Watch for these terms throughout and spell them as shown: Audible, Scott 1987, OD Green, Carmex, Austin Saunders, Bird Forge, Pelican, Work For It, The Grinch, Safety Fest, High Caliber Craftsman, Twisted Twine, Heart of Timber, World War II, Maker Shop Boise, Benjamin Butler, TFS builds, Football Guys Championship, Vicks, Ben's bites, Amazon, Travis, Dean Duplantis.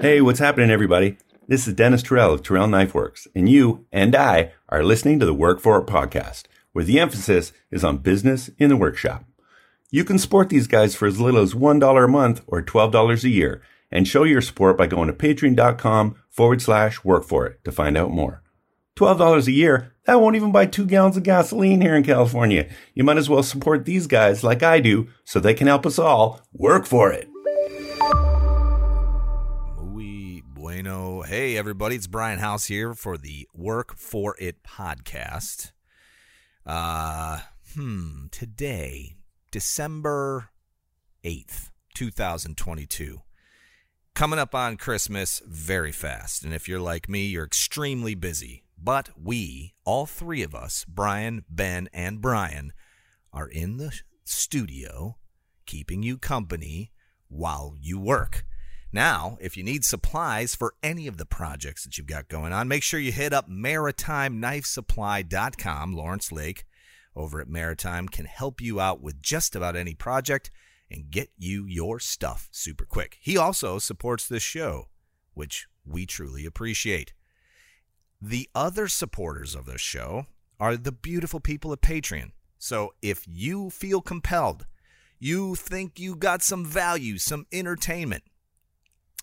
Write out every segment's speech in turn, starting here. Hey, what's happening, everybody? This is Dennis Terrell of Terrell Knifeworks, and you and I are listening to the Work For It podcast, where the emphasis is on business in the workshop. You can support these guys for as little as $1 a month or $12 a year, and show your support by going to patreon.com/workforit to find out more. $12 a year, that won't even buy 2 gallons of gasoline here in California. You might as well support these guys like I do so they can help us all work for it. Muy bueno. Hey, everybody. It's Brian House here for the Work For It podcast. Today, December 8th, 2022. Coming up on Christmas very fast. And if you're like me, you're extremely busy. But we, all three of us, Brian, Ben, and Brian, are in the studio keeping you company while you work. Now, if you need supplies for any of the projects that you've got going on, make sure you hit up MaritimeKnifeSupply.com. Lawrence Lake over at Maritime can help you out with just about any project and get you your stuff super quick. He also supports this show, which we truly appreciate. The other supporters of this show are the beautiful people at Patreon. So if you feel compelled, you think you got some value, some entertainment,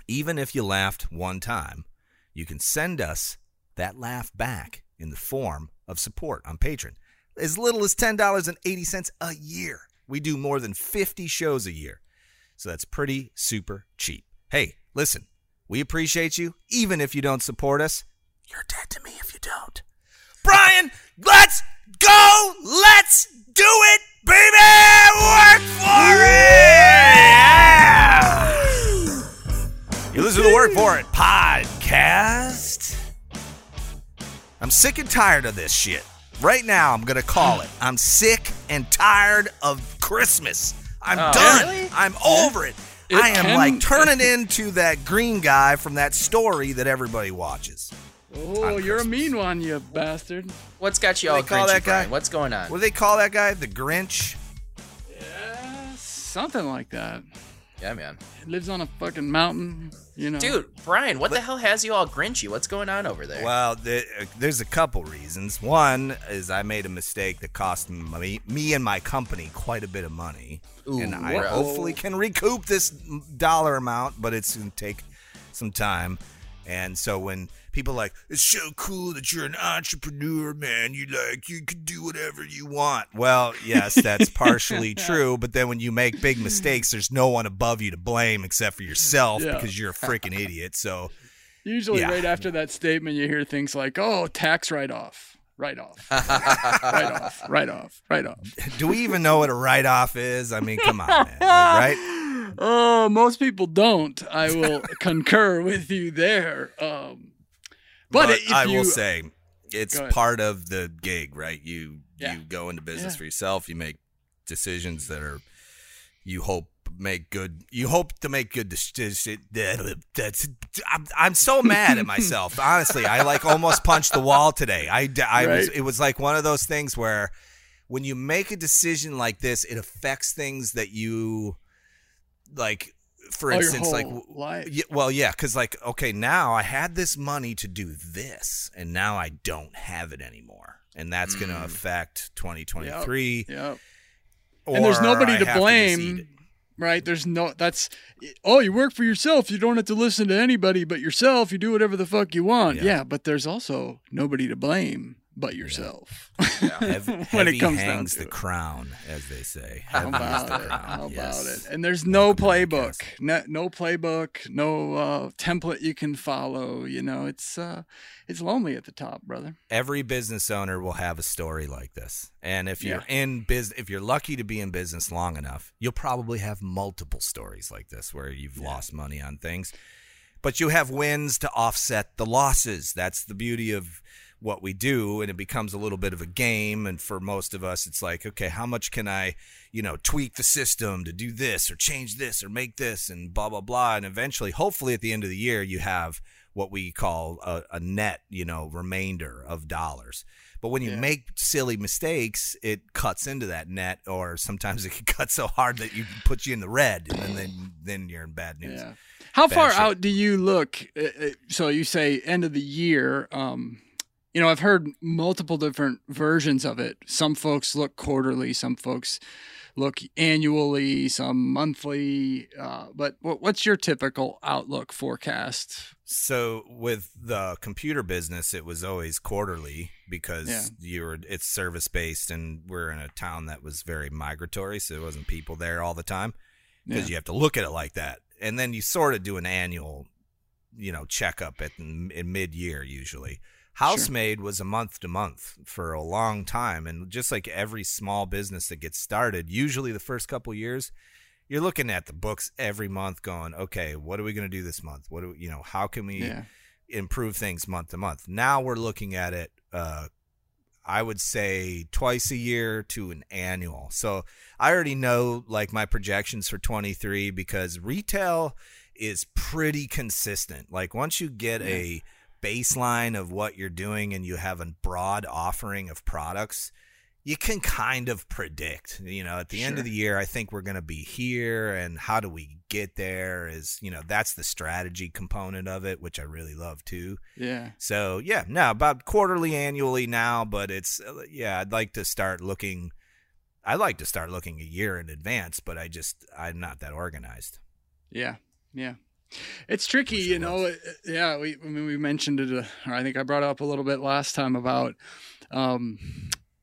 even if you laughed one time, you can send us that laugh back in the form of support on Patreon. As little as $10.80 a year. We do more than 50 shows a year, so that's pretty super cheap. Hey, listen, we appreciate you, even if you don't support us. You're dead to me if you don't. Brian, let's go! Let's do it, baby! Work for it! Yeah! You listen to the Work For It podcast. I'm sick and tired of this shit. Right now, I'm going to call it. I'm sick and tired of Christmas. I'm done. Really? I'm over it. I am turning into that green guy from that story that everybody watches. Oh, you're a mean one, you bastard. What's got you all grinchy, Brian? What's going on? What do they call that guy? The Grinch? Yeah, something like that. Yeah, man. He lives on a fucking mountain, you know. Dude, Brian, what the hell has you all grinchy? What's going on over there? Well, there's a couple reasons. One is I made a mistake that cost me and my company quite a bit of money. Ooh, and I hopefully can recoup this dollar amount, but it's going to take some time. And so when people are like, it's so cool that you're an entrepreneur, man. You can do whatever you want. Well, yes, that's partially true. But then when you make big mistakes, there's no one above you to blame except for yourself because you're a freaking idiot. So usually right after that statement, you hear things like, oh, tax write-off, write-off, write-off, write-off, write-off. Do we even know what a write-off is? I mean, come on, man. Like, right? Oh, most people don't. I will concur with you there. But I will say it's part of the gig, right? You go into business for yourself. You make decisions that are you hope to make good decisions. I'm so mad at myself. Honestly, I almost punched the wall today. It was like one of those things where when you make a decision like this, it affects things that you. Like, for instance, like, because like, okay, now I had this money to do this, and now I don't have it anymore. And that's going to affect 2023. Yep. And there's nobody to blame, right? You work for yourself. You don't have to listen to anybody but yourself. You do whatever the fuck you want. Yeah, but there's also nobody to blame but yourself. Yeah. Heavy it comes hangs down to the crown, as they say. How about it? And there's no playbook. No playbook, no template you can follow. You know, it's lonely at the top, brother. Every business owner will have a story like this. And if you're in business, if you're lucky to be in business long enough, you'll probably have multiple stories like this where you've lost money on things. But you have wins to offset the losses. That's the beauty of what we do, and it becomes a little bit of a game. And for most of us, it's like, okay, how much can I, tweak the system to do this or change this or make this and blah, blah, blah. And eventually, hopefully at the end of the year, you have what we call a net, remainder of dollars. But when you make silly mistakes, it cuts into that net, or sometimes it can cut so hard that you put you in the red, and then you're in bad news. Yeah. How far out do you look? So you say end of the year. You know, I've heard multiple different versions of it. Some folks look quarterly, some folks look annually, some monthly. But what's your typical outlook forecast? So with the computer business, it was always quarterly because it's service based, and we're in a town that was very migratory, so there wasn't people there all the time because you have to look at it like that. And then you sort of do an annual, you know, checkup in mid year usually. Housemaid was a month to month for a long time. And just like every small business that gets started, usually the first couple of years, you're looking at the books every month going, okay, what are we going to do this month? What do we, you know, how can we improve things month to month? Now we're looking at it, I would say twice a year to an annual. So I already know like my projections for 23 because retail is pretty consistent. Like once you get a baseline of what you're doing and you have a broad offering of products, you can kind of predict, you know, at the end of the year, I think we're going to be here, and how do we get there is, you know, that's the strategy component of it, which I really love too. Yeah. So yeah, no, about quarterly, annually now, but it's, I'd like to start looking, a year in advance, but I'm not that organized. Yeah. Yeah. It's tricky, you know. Yeah, we mentioned it, or I think I brought it up a little bit last time about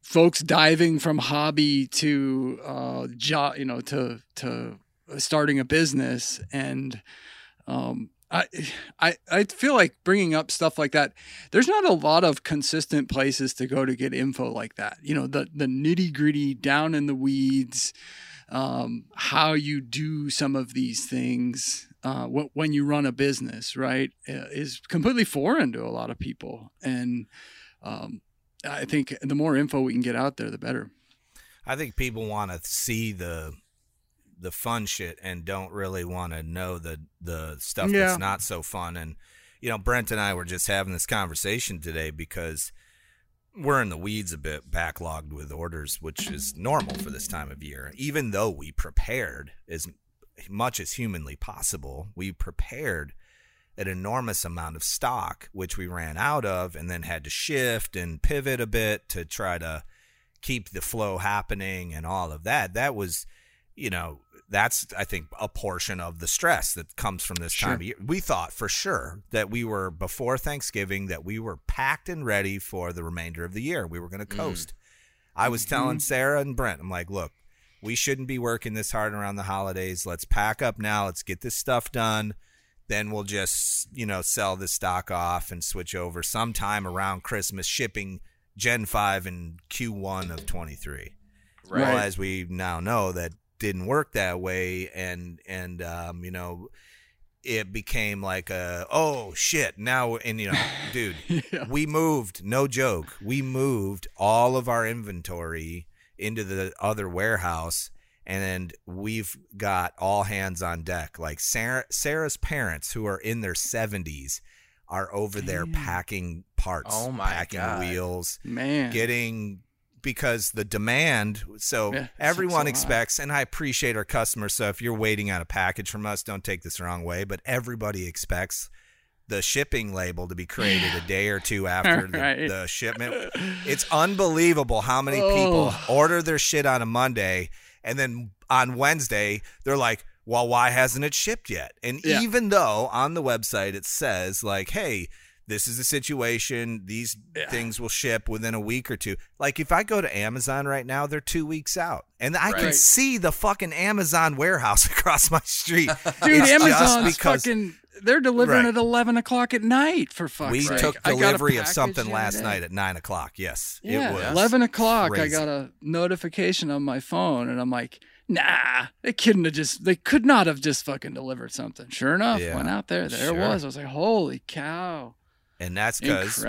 folks diving from hobby to job, you know, to starting a business, and I feel like bringing up stuff like that. There's not a lot of consistent places to go to get info like that. You know, the nitty gritty, down in the weeds, how you do some of these things. When you run a business, right, is completely foreign to a lot of people. And I think the more info we can get out there, the better. I think people want to see the fun shit and don't really want to know the stuff that's not so fun. And, you know, Brent and I were just having this conversation today because we're in the weeds a bit, backlogged with orders, which is normal for this time of year, even though we prepared as much as humanly possible. We prepared an enormous amount of stock, which we ran out of, and then had to shift and pivot a bit to try to keep the flow happening and all of that. That was, you know, that's, I think, a portion of the stress that comes from this time of year. We thought for sure that we were, before Thanksgiving, that we were packed and ready for the remainder of the year. We were going to coast. I was telling Sarah and Brent, I'm like, look, we shouldn't be working this hard around the holidays. Let's pack up now. Let's get this stuff done. Then we'll just, you know, sell this stock off and switch over sometime around Christmas, shipping Gen 5 in Q1 of 23. Right. Well, as we now know, that didn't work that way. And you know, it became like oh shit, now, and you know, dude, we moved, no joke. We moved all of our inventory into the other warehouse, and we've got all hands on deck. Like Sarah's parents, who are in their 70s, are over there packing parts, packing wheels, getting, because the demand. So everyone expects, and I appreciate our customers. So if you're waiting on a package from us, don't take this the wrong way, but everybody expects the shipping label to be created a day or two after the shipment. It's unbelievable how many people order their shit on a Monday, and then on Wednesday they're like, well, why hasn't it shipped yet? And even though on the website it says like, hey, this is the situation, these things will ship within a week or two. Like if I go to Amazon right now, they're 2 weeks out, and I can see the fucking Amazon warehouse across my street. Dude, Amazon's fucking... They're delivering at 11 o'clock at night, for fuck's sake. We took delivery of something last night at 9 o'clock. Yes, it was 11 o'clock. Crazy. I got a notification on my phone, and I'm like, nah, they could not have just fucking delivered something. Sure enough, went out there. There it was. I was like, holy cow. And that's because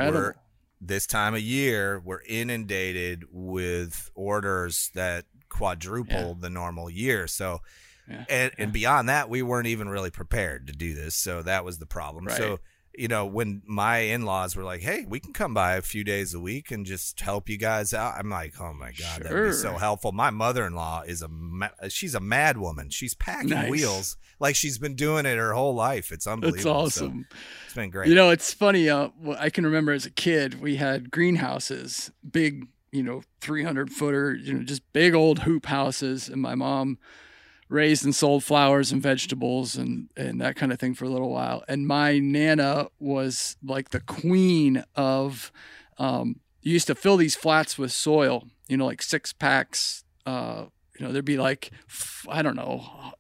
this time of year, we're inundated with orders that quadruple the normal year. So... Yeah, and beyond that, we weren't even really prepared to do this. So that was the problem. Right. So you know, when my in-laws were like, hey, we can come by a few days a week and just help you guys out. I'm like, oh, my God, sure. That would be so helpful. My mother-in-law is she's a mad woman. She's packing wheels like she's been doing it her whole life. It's unbelievable. It's awesome. So it's been great. You know, it's funny. I can remember as a kid, we had greenhouses, big, you know, 300-footer, you know, just big old hoop houses. And my mom raised and sold flowers and vegetables and that kind of thing for a little while. And my Nana was like the queen of, you used to fill these flats with soil, you know, like 6 packs. You know, there'd be like, I don't know,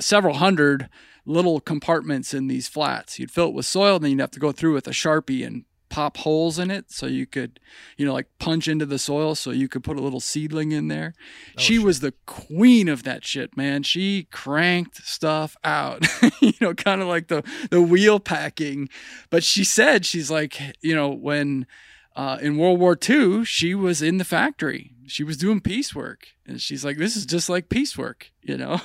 several hundred little compartments in these flats. You'd fill it with soil and then you'd have to go through with a Sharpie and pop holes in it so you could, you know, like punch into the soil so you could put a little seedling in there. Oh, she was the queen of that shit, man. She cranked stuff out, you know, kind of like the wheel packing. But she said, she's like, you know, when in World War II, she was in the factory. She was doing piecework. And she's like, this is just like piecework, you know?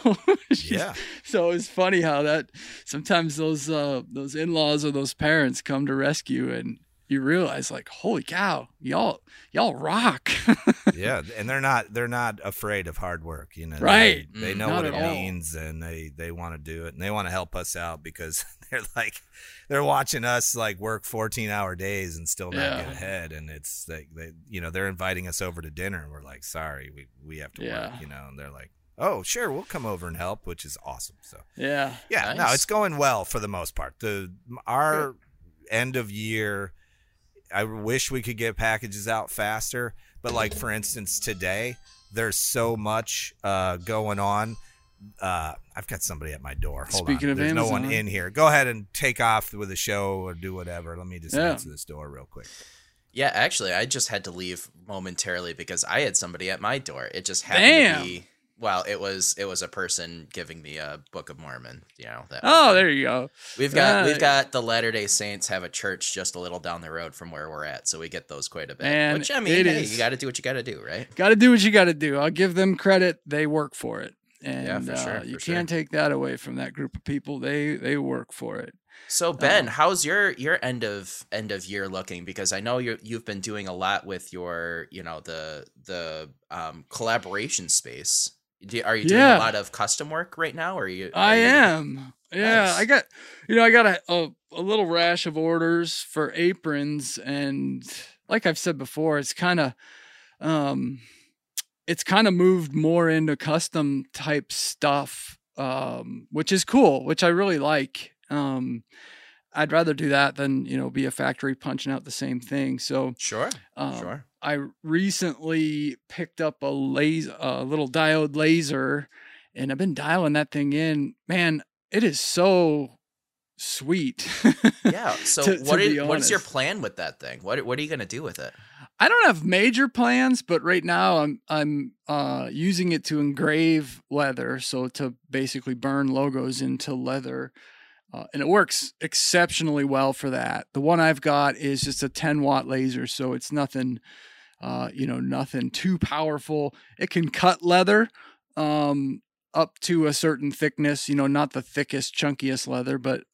Yeah. So it's funny how that sometimes those in-laws or those parents come to rescue and you realize, like, holy cow, y'all rock. Yeah, and they're not afraid of hard work, you know. Right. They know what it means, and they want to do it, and they want to help us out because they're watching us like work 14-hour days and still not get ahead, and it's like they're inviting us over to dinner, and we're like, sorry, we have to work, you know, and they're like, oh, sure, we'll come over and help, which is awesome. So yeah, nice. No, it's going well for the most part. Our end of year. I wish we could get packages out faster, but like for instance today, there's so much going on. I've got somebody at my door. Hold on. There's Amazon. No one in here. Go ahead and take off with a show or do whatever. Let me just answer this door real quick. Yeah, actually, I just had to leave momentarily because I had somebody at my door. It just happened to be. Well, it was a person giving me a Book of Mormon, you know. There you go. We've got the Latter-day Saints have a church just a little down the road from where we're at, so we get those quite a bit. And which, I mean, you got to do what you got to do, right? Got to do what you got to do. I'll give them credit; they work for it, and you can't take that away from that group of people. They work for it. So Ben, how's your end of year looking? Because I know you've been doing a lot with your, you know, the collaboration space. Are you doing a lot of custom work right now? Or I am. Yeah, nice. I got a little rash of orders for aprons, and like I've said before, it's kind of moved more into custom type stuff, which is cool, which I really like. I'd rather do that than, you know, be a factory punching out the same thing. So sure. I recently picked up a little diode laser, and I've been dialing that thing in. Man, it is so sweet. Yeah. So what is your plan with that thing? What are you going to do with it? I don't have major plans, but right now I'm using it to engrave leather, so to basically burn logos into leather. And it works exceptionally well for that. The one I've got is just a 10-watt laser, so it's nothing too powerful. It can cut leather up to a certain thickness, you know, not the thickest, chunkiest leather, but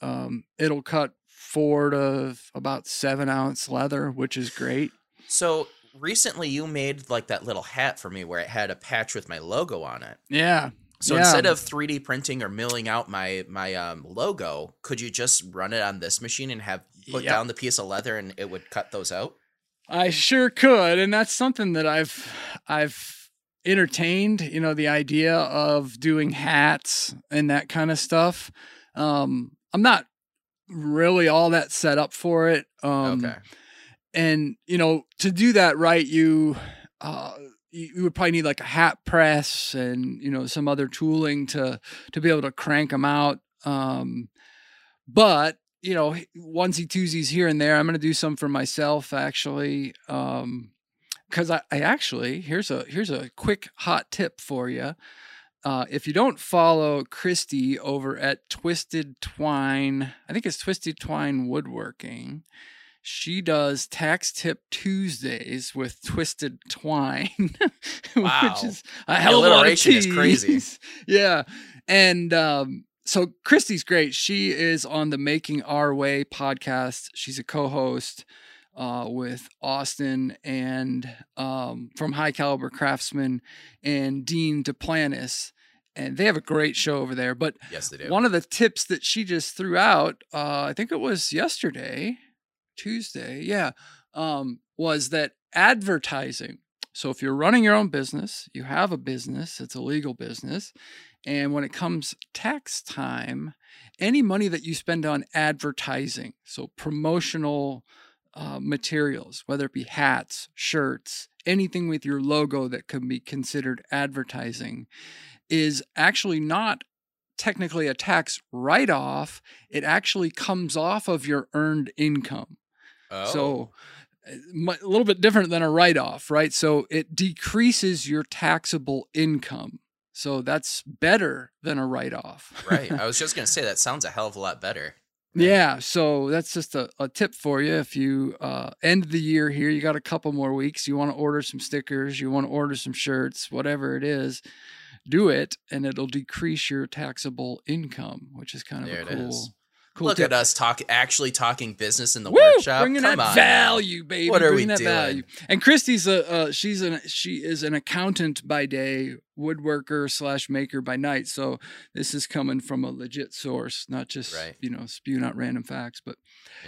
it'll cut 4 to about 7 ounce leather, which is great. So recently you made like that little hat for me where it had a patch with my logo on it. Yeah. So instead of 3D printing or milling out my logo, could you just run it on this machine and put down the piece of leather and it would cut those out? I sure could, and that's something that I've entertained. You know, the idea of doing hats and that kind of stuff. I'm not really all that set up for it. Okay. And you know, to do that right, you would probably need like a hat press and, you know, some other tooling to be able to crank them out. But, you know, onesie twosies here and there, I'm going to do some for myself actually. Cause I actually, here's a quick hot tip for you. If you don't follow Christy over at Twisted Twine, I think it's Twisted Twine Woodworking. She does Tax Tip Tuesdays with Twisted Twine, which is a hell of a lot of teas. Alliteration is crazy. Yeah. And So Christy's great. She is on the Making Our Way podcast. She's a co-host with Austin and from High Caliber Craftsman and Dean Duplantis. And they have a great show over there. But yes, they do. One of the tips that she just threw out, I think it was yesterday, Tuesday, yeah, was that advertising. So if you're running your own business, you have a business, it's a legal business, and when it comes tax time, any money that you spend on advertising, so promotional materials, whether it be hats, shirts, anything with your logo that can be considered advertising, is actually not technically a tax write-off. It actually comes off of your earned income. Oh. So a little bit different than a write-off, right? So it decreases your taxable income. So that's better than a write-off. Right. I was just going to say that sounds a hell of a lot better. Right? Yeah. So that's just a tip for you. If you end the year here, you got a couple more weeks, you want to order some stickers, you want to order some shirts, whatever it is, do it, and it'll decrease your taxable income, which is kind of a cool Look tip. At us actually talking business in the workshop. Bringing Come that on. Value, baby. What are bringing we that doing? Value. And Christy's she is an accountant by day, woodworker / maker by night. So this is coming from a legit source, not just spewing out random facts. But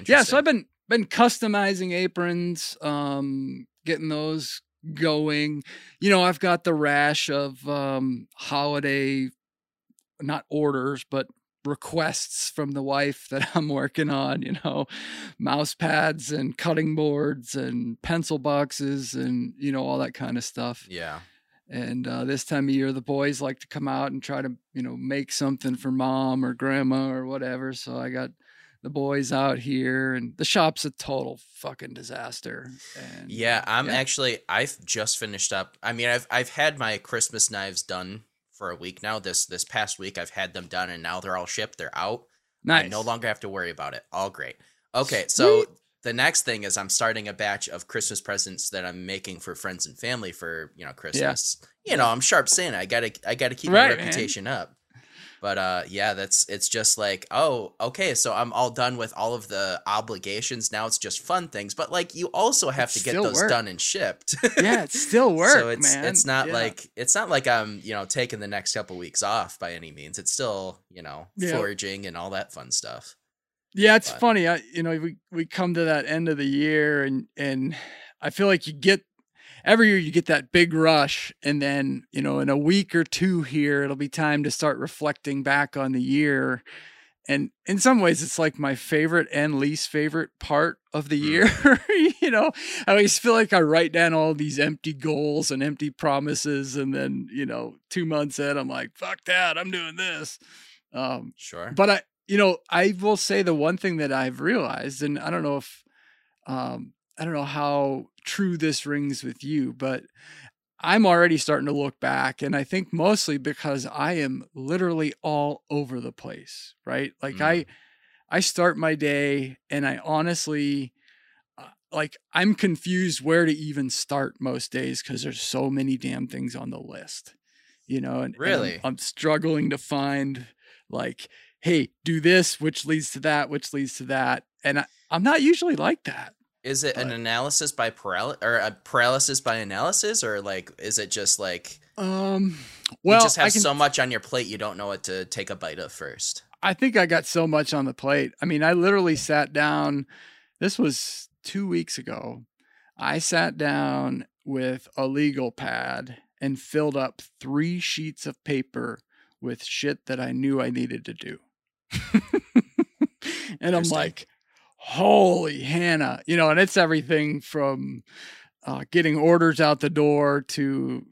yeah, so I've been customizing aprons, getting those going. You know, I've got the rash of holiday, not orders, but requests from the wife that I'm working on, mouse pads and cutting boards and pencil boxes and, all that kind of stuff. Yeah. And this time of year, the boys like to come out and try to, make something for mom or grandma or whatever. So I got the boys out here, and the shop's a total fucking disaster. And I've just finished up. I mean, I've had my Christmas knives done for a week now. This past week I've had them done, and now they're all shipped. They're out. Nice. I no longer have to worry about it. All great. Okay. So the next thing is I'm starting a batch of Christmas presents that I'm making for friends and family for, Christmas. Yeah. I'm sharp Santa. I gotta keep my reputation up. But it's just like, oh, okay, so I'm all done with all of the obligations. Now it's just fun things. But you also have to get those done and shipped. Yeah, it's still work. So it's, man. It's not like I'm, taking the next couple weeks off by any means. It's still, foraging and all that fun stuff. Yeah, it's funny. We come to that end of the year, and I feel like every year you get that big rush, and then, in a week or two here, it'll be time to start reflecting back on the year. And in some ways, it's like my favorite and least favorite part of the year. I always feel like I write down all these empty goals and empty promises, and then, 2 months in, I'm like, fuck that, I'm doing this. Sure. But I will say the one thing that I've realized, and I don't know if, I don't know how true this rings with you, but I'm already starting to look back. And I think mostly because I am literally all over the place, right? Like I start my day, and I honestly, I'm confused where to even start most days, because there's so many damn things on the list, and really and I'm struggling to find hey, do this, which leads to that, which leads to that. And I'm not usually like that. Is it an analysis by paralysis, or a paralysis by analysis, or is it just you just have so much on your plate you don't know what to take a bite of first? I think I got so much on the plate. I mean, I literally sat down. This was 2 weeks ago. I sat down with a legal pad and filled up 3 sheets of paper with shit that I knew I needed to do. And I'm like, holy Hannah, and it's everything from getting orders out the door to,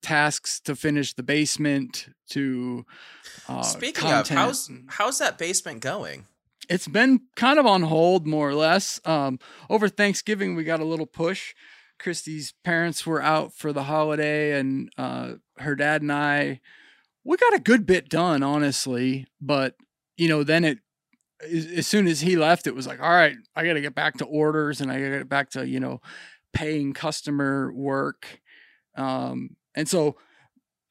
tasks to finish the basement to speaking content. Of, how's that basement going? It's been kind of on hold, more or less. Over Thanksgiving, we got a little push. Christy's parents were out for the holiday, and her dad and I, we got a good bit done, honestly. But, then as soon as he left, it was like, all right, I got to get back to orders, and I got to get back to, paying customer work. And so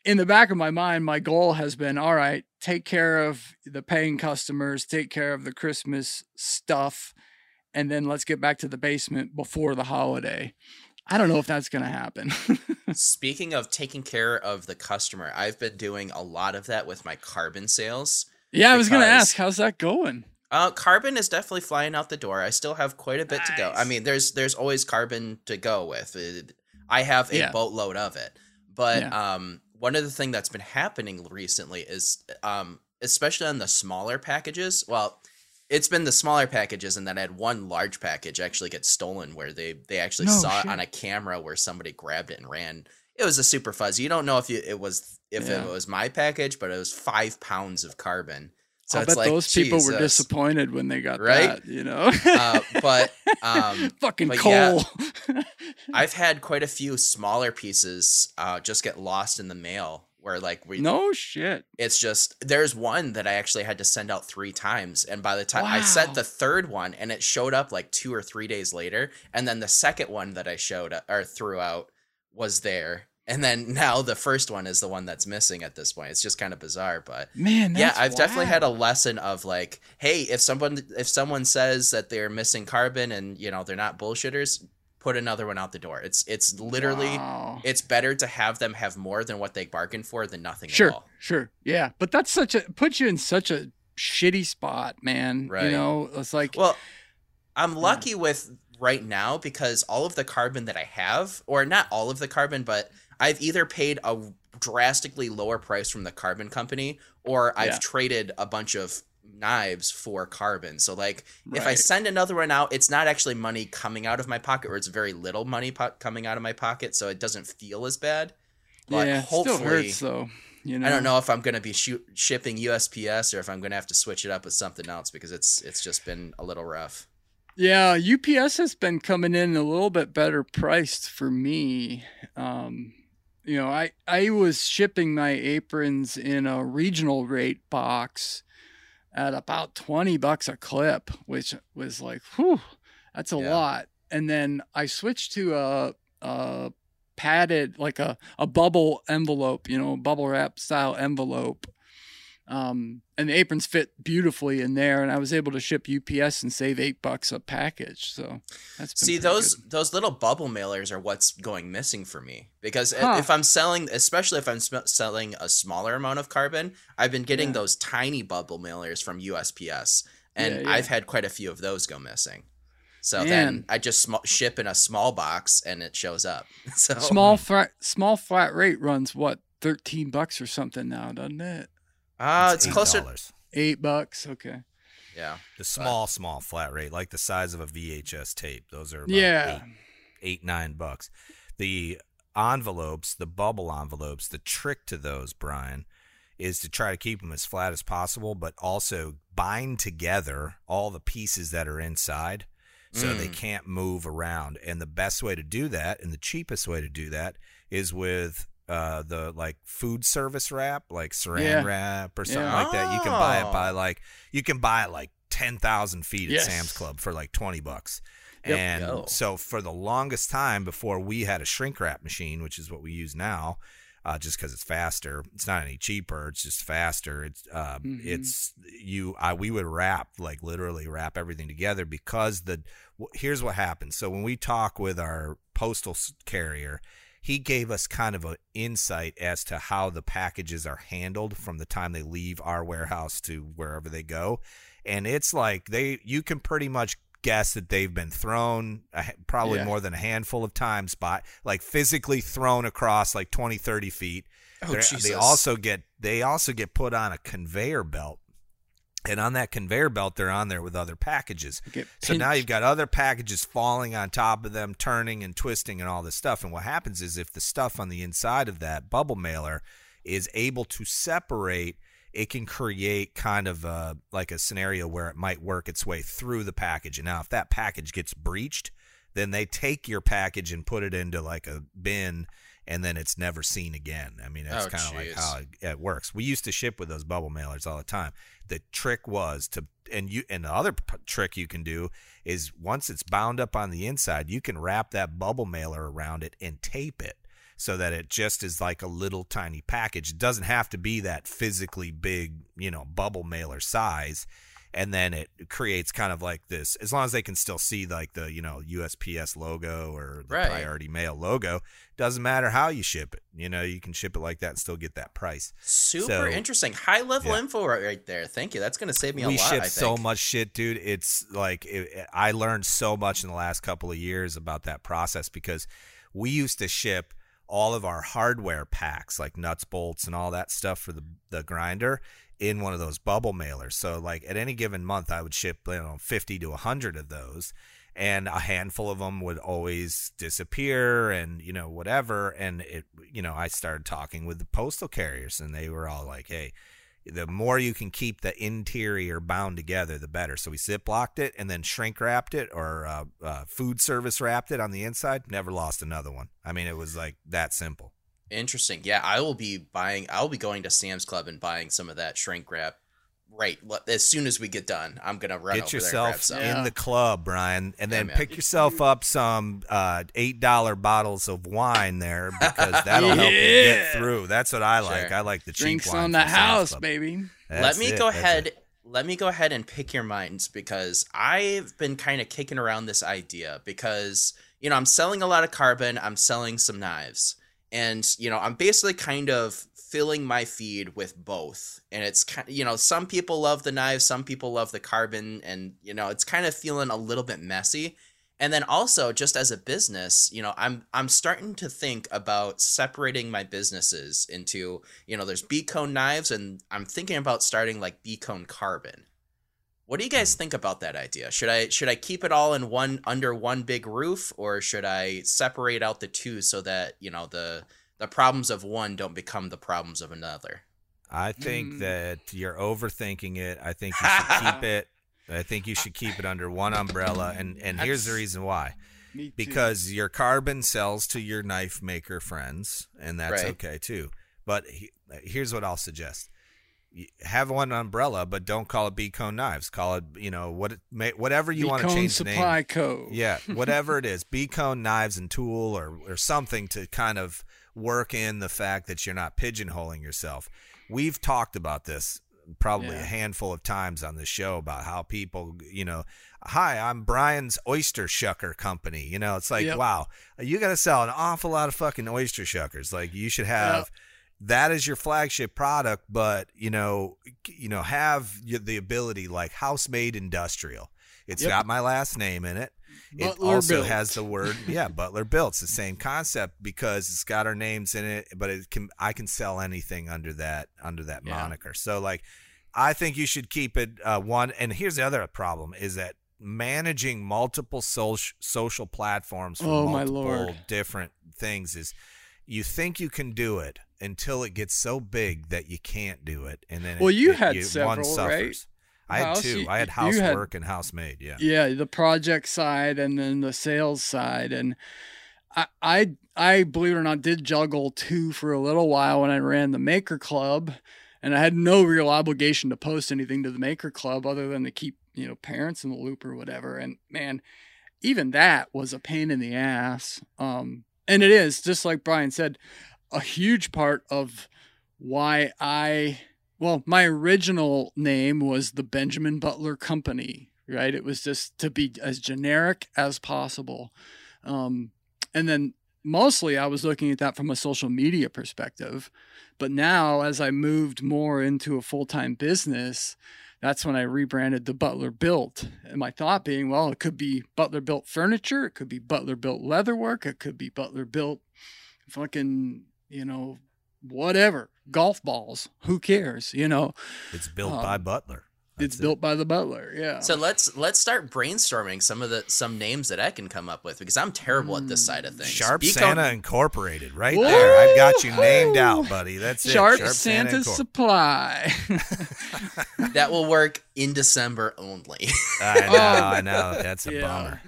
in the back of my mind, my goal has been, all right, take care of the paying customers, take care of the Christmas stuff, and then let's get back to the basement before the holiday. I don't know if that's going to happen. Speaking of taking care of the customer, I've been doing a lot of that with my carbon sales. Yeah, I was going to ask, how's that going? Carbon is definitely flying out the door. I still have quite a bit to go. I mean, there's always carbon to go with. I have a boatload of it. But one of the things that's been happening recently is, especially on the smaller packages, well, it's been the smaller packages, and then I had one large package actually get stolen where they actually saw it on a camera where somebody grabbed it and ran. It was a super fuzzy. You don't know if it was my package, but it was 5 pounds of carbon. So I bet those people were disappointed when they got that, you know. Fucking coal. Yeah, I've had quite a few smaller pieces just get lost in the mail. Where it's just, there's one that I actually had to send out 3 times. And by the time I sent the third one, and it showed up like 2 or 3 days later. And then the second one that I showed or threw out was there. And then now the first one is the one that's missing at this point. It's just kind of bizarre, but man, that's I've definitely had a lesson of like, hey, if someone says that they're missing carbon and you know, they're not bullshitters, put another one out the door. It's literally, it's better to have them have more than what they bargained for than nothing at all. Sure. Yeah. But that's puts you in such a shitty spot, man. Right. You know, it's like, well, I'm lucky with right now because all of the carbon that I have, or not all of the carbon, but I've either paid a drastically lower price from the carbon company, or I've traded a bunch of knives for carbon. So like if I send another one out, it's not actually money coming out of my pocket, or it's very little money coming out of my pocket, so it doesn't feel as bad. But hopefully it still hurts, though, you know? I don't know if I'm going to be shipping USPS or if I'm going to have to switch it up with something else, because it's just been a little rough. Yeah, UPS has been coming in a little bit better priced for me. You know, I was shipping my aprons in a regional rate box at about $20 a clip, which was like, whew, that's a lot. And then I switched to a padded, like a bubble envelope, you know, bubble wrap style envelope. And the aprons fit beautifully in there, and I was able to ship UPS and save $8 a package. So that's those little bubble mailers are what's going missing for me, because if I'm selling, especially if I'm selling a smaller amount of carbon, I've been getting those tiny bubble mailers from USPS, and I've had quite a few of those go missing. So then I just ship in a small box and it shows up. So small flat rate runs what, $13 or something now, doesn't it? It's closer to $8. Okay. Yeah. The small flat rate, like the size of a VHS tape. Those are about $8, $9. The envelopes, the bubble envelopes, the trick to those, Brian, is to try to keep them as flat as possible, but also bind together all the pieces that are inside so they can't move around. And the best way to do that, and the cheapest way to do that, is with the like food service wrap, like saran wrap or something like that. You can buy it like 10,000 feet at Sam's Club for like $20. Yep. And so for the longest time before we had a shrink wrap machine, which is what we use now, just because it's faster. It's not any cheaper. It's just faster. It's we would literally wrap everything together, because here's what happens. So when we talk with our postal carrier, he gave us kind of an insight as to how the packages are handled from the time they leave our warehouse to wherever they go. And it's like you can pretty much guess that they've been thrown probably more than a handful of times by, like, physically thrown across like 20, 30 feet. Oh, Jesus. They also get put on a conveyor belt. And on that conveyor belt, they're on there with other packages. So now you've got other packages falling on top of them, turning and twisting and all this stuff. And what happens is, if the stuff on the inside of that bubble mailer is able to separate, it can create kind of a scenario where it might work its way through the package. And now if that package gets breached, then they take your package and put it into like a bin, and then it's never seen again. I mean, that's kind of like how it works. We used to ship with those bubble mailers all the time. The trick was the other trick you can do is, once it's bound up on the inside, you can wrap that bubble mailer around it and tape it. so that it just is like a little tiny package. It doesn't have to be that physically big, you know, bubble mailer size. And then it creates kind of like this, as long as they can still see like the, you know, USPS logo or the Priority Mail logo, doesn't matter how you ship it. You know, you can ship it like that and still get that price. Super interesting. High level info right there. Thank you. That's going to save me a lot, I think. We ship so much shit, dude. It's like I learned so much in the last couple of years about that process, because we used to ship all of our hardware packs, like nuts, bolts, and all that stuff for the grinder, in one of those bubble mailers. So like at any given month, I would ship, you know, 50 to 100 of those, and a handful of them would always disappear and, you know, whatever. And it, you know, I started talking with the postal carriers, and they were all like, hey, the more you can keep the interior bound together, the better. So we ziplocked it and then shrink wrapped it, or food service wrapped it on the inside. Never lost another one. I mean, it was like that simple. Interesting. Yeah, I'll be going to Sam's Club and buying some of that shrink wrap. Right. As soon as we get done, I'm going to run over there and grab some. Get yourself in the club, Brian, and then pick yourself up some $8 bottles of wine there, because that'll help you get through. That's what I like. Sure. I like the cheap drinks wine on the house, baby. Let me go ahead and pick your minds, because I've been kind of kicking around this idea, because, you know, I'm selling a lot of carbon, I'm selling some knives. And, you know, I'm basically kind of filling my feed with both. And it's kind of, you know, some people love the knives, some people love the carbon, and, you know, it's kind of feeling a little bit messy. And then also, just as a business, you know, I'm starting to think about separating my businesses into, you know, there's B-cone knives, and I'm thinking about starting like B-cone carbon. What do you guys think about that idea? Should I keep it all in one, under one big roof, or should I separate out the two so that, you know, the problems of one don't become the problems of another? I think that you're overthinking it. I think you should keep it. I think you should keep it under one umbrella, and here's the reason why. Because your carbon sells to your knife maker friends, and that's okay too. But here's what I'll suggest. Have one umbrella, but don't call it B-Cone Knives. Call it, you know, whatever you want to change the name. B-Cone Supply Co. Yeah, whatever it is. B-Cone Knives and Tool, or something to kind of work in the fact that you're not pigeonholing yourself. We've talked about this probably a handful of times on the show about how people, you know, hi, I'm Brian's Oyster Shucker Company. You know, it's like, wow, you got to sell an awful lot of fucking oyster shuckers. Like, you should have... That is your flagship product, but, you know, have the ability, like house-made industrial. It's got my last name in it. Butler it also built. Has the word, Butler Built. It's the same concept, because it's got our names in it, but I can sell anything under that moniker. So, like, I think you should keep it one. And here's the other problem, is that managing multiple social platforms for multiple different things is, you think you can do it until it gets so big that you can't do it, and then one suffers. Right? I had two. I had housework and house-made. Yeah, yeah, the project side and then the sales side, and I believe it or not, did juggle two for a little while when I ran the Maker Club, and I had no real obligation to post anything to the Maker Club other than to keep, you know, parents in the loop or whatever. And man, even that was a pain in the ass. And it is, just like Brian said, a huge part of why my original name was the Benjamin Butler Company, right? It was just to be as generic as possible. And then mostly I was looking at that from a social media perspective. But now, as I moved more into a full-time business, that's when I rebranded the Butler Built. And my thought being, well, it could be Butler Built Furniture. It could be Butler Built Leatherwork. It could be Butler Built fucking, you know, whatever, golf balls, who cares, you know, it's built by Butler. That's it's built by the Butler. Yeah. So let's start brainstorming some names that I can come up with, because I'm terrible at this side of things. Sharp Santa Incorporated, right? Whoa, there. I've got you named out, buddy. That's it. Sharp Santa Supply. That will work in December only. I know. That's a bummer.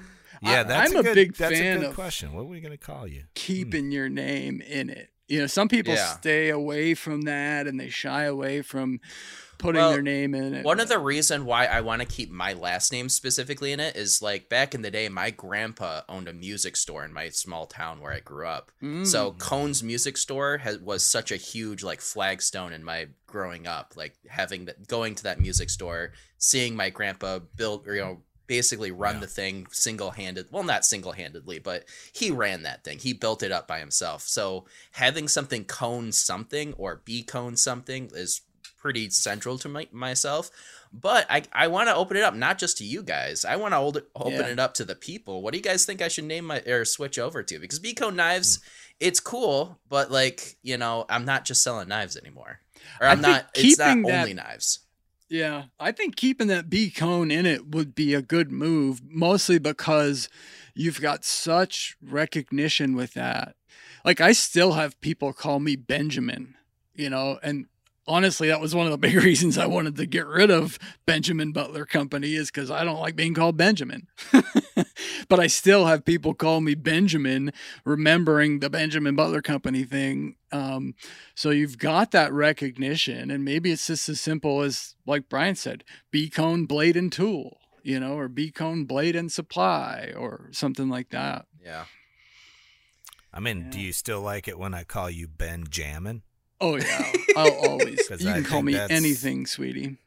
Yeah, I'm a big fan of question. What are we going to call you? Keeping your name in it. You know, some people stay away from that, and they shy away from putting their name in it. One of the reason why I want to keep my last name specifically in it is, like, back in the day, my grandpa owned a music store in my small town where I grew up. Mm. So Cone's Music Store was such a huge, like, flagstone in my growing up, like having that, going to that music store, seeing my grandpa build, you know, basically run the thing single-handed. Well, not single-handedly, but he ran that thing. He built it up by himself. So having something Cone something or B Cone something is pretty central to myself. But I want to open it up, not just to you guys. I want to open it up to the people. What do you guys think I should name my, or switch over to? Because B Cone knives, it's cool, but, like, you know, I'm not just selling knives anymore. Or I'm not, it's not only knives. Yeah, I think keeping that B Cone in it would be a good move, mostly because you've got such recognition with that. Like, I still have people call me Benjamin, you know, and honestly, that was one of the big reasons I wanted to get rid of Benjamin Butler Company is because I don't like being called Benjamin. But I still have people call me Benjamin, remembering the Benjamin Butler Company thing. So you've got that recognition, and maybe it's just as simple as, like Brian said, B Cone Blade and Tool, you know, or B Cone Blade and Supply or something like that. Yeah. I mean, do you still like it when I call you Benjamin? Oh, yeah. I'll always. You can call me anything, sweetie.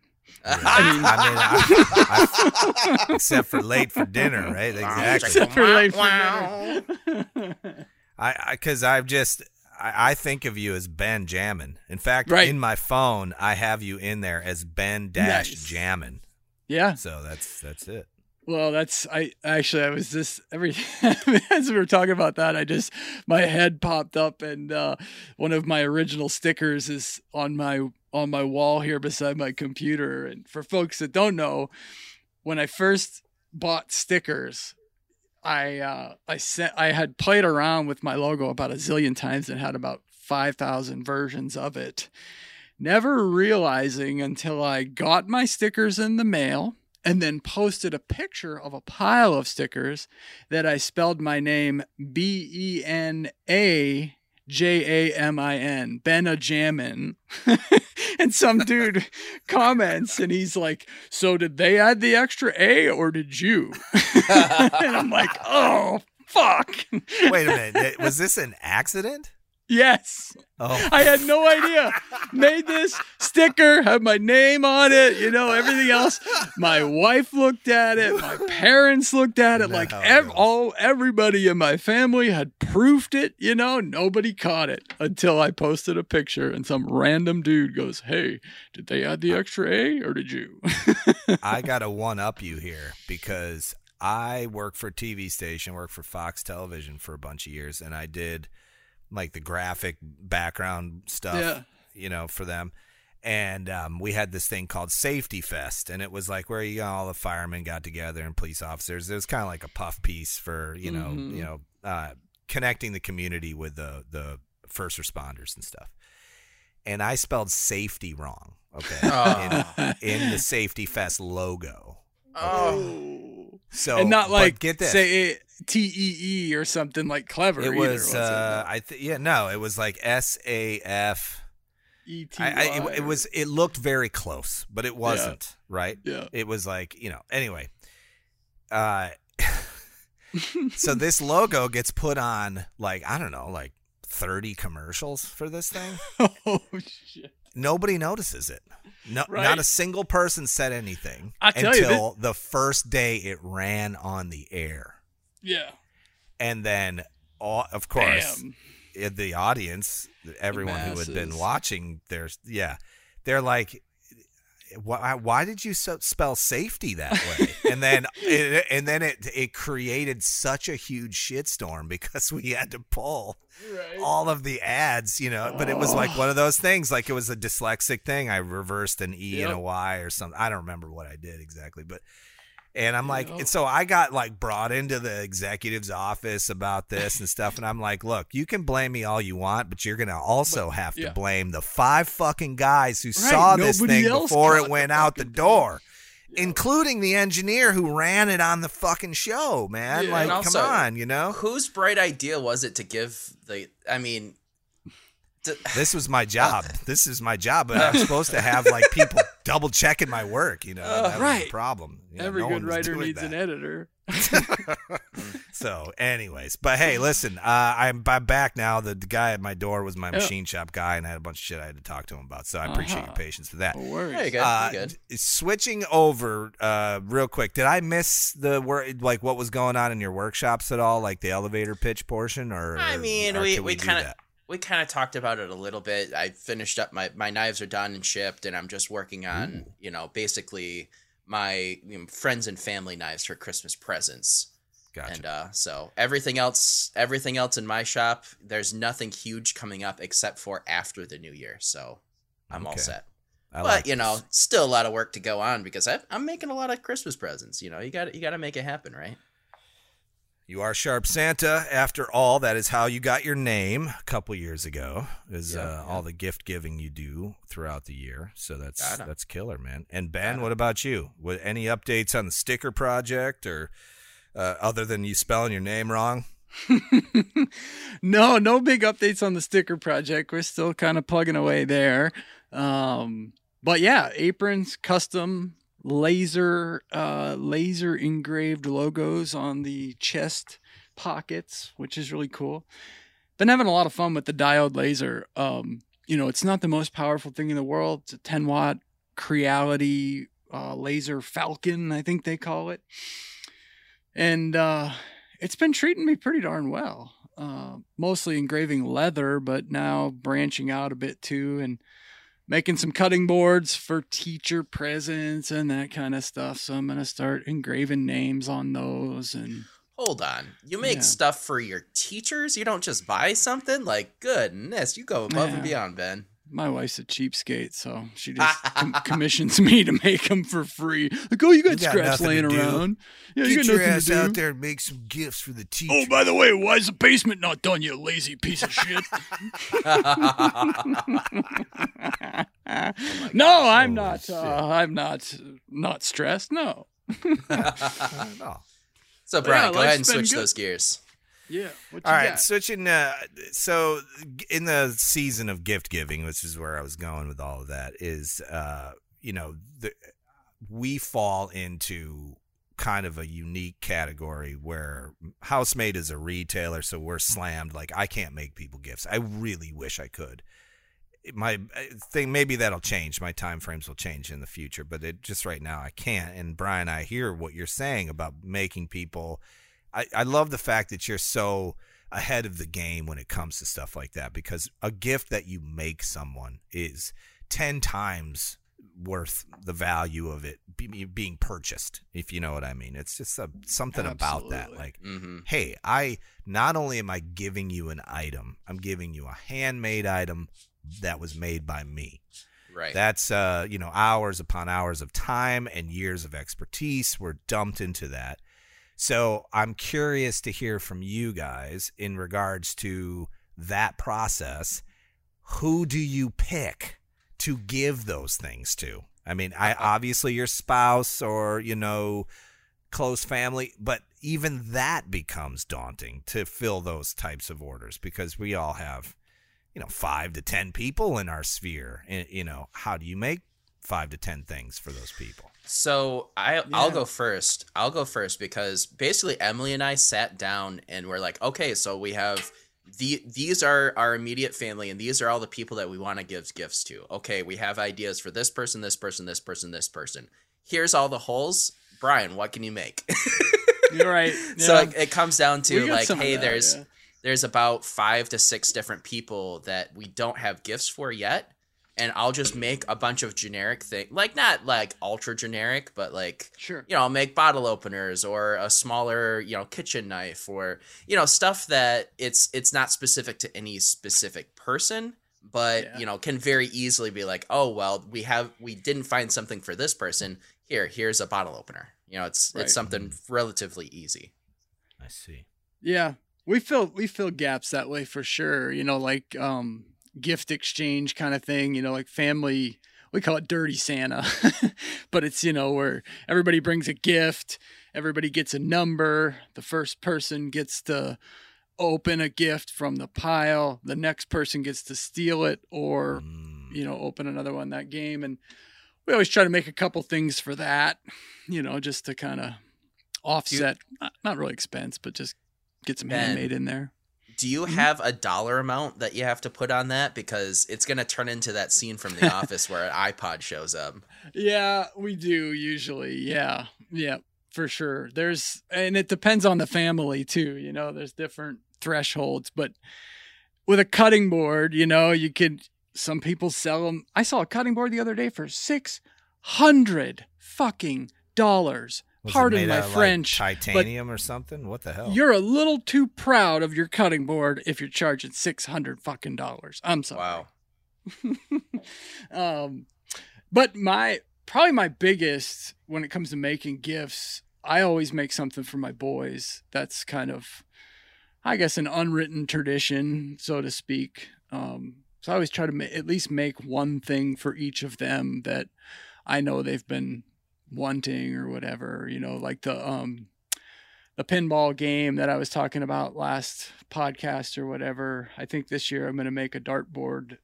Yeah. I mean, except for late for dinner, right? Exactly. Except for late for dinner. I think of you as Ben Jammin. In fact, in my phone, I have you in there as Ben Jammin. Yeah. So that's it. Well, I was just as we were talking about that, my head popped up, and one of my original stickers is on my wall here beside my computer. And for folks that don't know, when I first bought stickers, I had played around with my logo about a zillion times and had about 5,000 versions of it, never realizing until I got my stickers in the mail. And then posted a picture of a pile of stickers that I spelled my name Benjamin, Benajamin. And some dude comments, and he's like, "So did they add the extra A, or did you?" And I'm like, "Oh, fuck." Wait a minute. Was this an accident? Yes. Oh. I had no idea. Made this sticker, had my name on it, you know, everything else. My wife looked at it. My parents looked at it. Everybody in my family had proofed it, you know. Nobody caught it until I posted a picture, and some random dude goes, "Hey, did they add the extra A, or did you?" I got to one-up you here, because I worked for Fox Television for a bunch of years, and I did like the graphic background stuff, you know, for them. And we had this thing called Safety Fest, and it was like where all the firemen got together and police officers. It was kind of like a puff piece for, you know, connecting the community with the first responders and stuff. And I spelled safety wrong, okay, in the Safety Fest logo. Okay? Oh. So, and not like, get this. Say it. TEE or something like clever. It was either, it was like SAF. ETY. It looked very close, but it wasn't, right? Yeah. It was like, you know, anyway. So this logo gets put on, like, I don't know, like 30 commercials for this thing. Oh shit. Nobody notices it. No, right. Not a single person said anything until the first day it ran on the air. Yeah. And then, of course, the audience, everyone who had been watching, they're like, why did you spell safety that way? And then it created such a huge shitstorm because we had to pull all of the ads, you know. But it was like one of those things, like it was a dyslexic thing. I reversed an E and a Y or something. I don't remember what I did exactly, but... And I'm like, and so I got like brought into the executive's office about this and stuff. And I'm like, look, you can blame me all you want, but you're going to also have to blame the 5 fucking guys who saw this thing before it went out the door, including the engineer who ran it on the fucking show, man. Yeah. Like, also, come on, you know? Whose bright idea was it to give this was my job. This is my job. But I'm supposed to have like people double checking my work, you know. That was the problem. You know, every good writer needs an editor. So, anyways, but hey, listen, I'm back now. The guy at my door was my machine shop guy, and I had a bunch of shit I had to talk to him about. So I appreciate your patience for that. No worries. There you go. Switching over real quick. Did I miss the like what was going on in your workshops at all, like the elevator pitch portion? Or I mean, we kind of talked about it a little bit. I finished up my knives are done and shipped, and I'm just working on basically my friends and family knives for Christmas presents. Gotcha. And so everything else in my shop, there's nothing huge coming up except for after the new year. So I'm all set. But still a lot of work to go on because I'm making a lot of Christmas presents. You know, you got to make it happen, right? You are Sharp Santa, after all. That is how you got your name a couple years ago, is all the gift giving you do throughout the year. So that's killer, man. And Ben, what about you? Any updates on the sticker project or other than you spelling your name wrong? No big updates on the sticker project. We're still kind of plugging away there. But yeah, aprons, custom laser engraved logos on the chest pockets, which is really cool. Been having a lot of fun with the diode laser. It's not the most powerful thing in the world. It's a 10-watt Creality laser Falcon, I think they call it. And it's been treating me pretty darn well. Mostly engraving leather, but now branching out a bit too, and making some cutting boards for teacher presents and that kind of stuff. So I'm going to start engraving names on those. And hold on. You make stuff for your teachers? You don't just buy something? Like, goodness, you go above and beyond, Ben. My wife's a cheapskate, so she just commissions me to make them for free. Like, oh, you got scraps laying around. Yeah, get your ass out there and make some gifts for the teacher. Oh, by the way, why is the basement not done, you lazy piece of shit? I'm not stressed. No. So, Brian, go ahead and switch those gears. Yeah. All right. Switching. So in the season of gift giving, which is where I was going with all of that, is, we fall into kind of a unique category where Housemate is a retailer. So we're slammed. Like, I can't make people gifts. I really wish I could. My thing, maybe that'll change. My time frames will change in the future, but just right now I can't. And Brian, I hear what you're saying about making people. I love the fact that you're so ahead of the game when it comes to stuff like that, because a gift that you make someone is 10 times worth the value of it being purchased, if you know what I mean. It's just something Absolutely. About that. Like, hey, I not only am I giving you an item, I'm giving you a handmade item that was made by me. Right. That's, hours upon hours of time and years of expertise were dumped into that. So I'm curious to hear from you guys in regards to that process. Who do you pick to give those things to? I mean, obviously your spouse or, close family, but even that becomes daunting to fill those types of orders because we all have, 5 to 10 people in our sphere. And, how do you make 5 to 10 things for those people? So I'll go first. I'll go first because basically Emily and I sat down and we're like, okay, so we have these are our immediate family and these are all the people that we want to give gifts to. Okay, we have ideas for this person, this person, this person, this person. Here's all the holes. Brian, what can you make? You're right. Yeah. So it comes down to like, hey, there's about 5 to 6 different people that we don't have gifts for yet. And I'll just make a bunch of generic things, like not like ultra generic, but like, sure. I'll make bottle openers or a smaller, kitchen knife or, stuff that it's not specific to any specific person, but, can very easily be like, oh, well, we didn't find something for this person. Here's a bottle opener. It's something relatively easy. I see. Yeah. We fill gaps that way for sure. Like, gift exchange kind of thing, like family, we call it Dirty Santa, but it's, where everybody brings a gift, everybody gets a number, the first person gets to open a gift from the pile, the next person gets to steal it or, open another one, that game. And we always try to make a couple things for that, you know, just to kind of offset, not really expense, but just get some handmade in there. Do you have a dollar amount that you have to put on that? Because it's going to turn into that scene from The Office where an iPod shows up. Yeah, we do usually. Yeah. Yeah, for sure. There's, and it depends on the family too. You know, there's different thresholds, but with a cutting board, you know, you could, some people sell them. I saw a cutting board the other day for $600 fucking dollars. Pardon my French. Like titanium or something? What the hell? You're a little too proud of your cutting board if you're charging $600 fucking dollars. I'm sorry. Wow. But probably my biggest when it comes to making gifts, I always make something for my boys. That's kind of, I guess, an unwritten tradition, so to speak. So I always try to at least make one thing for each of them that I know they've been wanting or whatever, you know, like the pinball game that I was talking about last podcast or whatever. I think this year I'm going to make a dartboard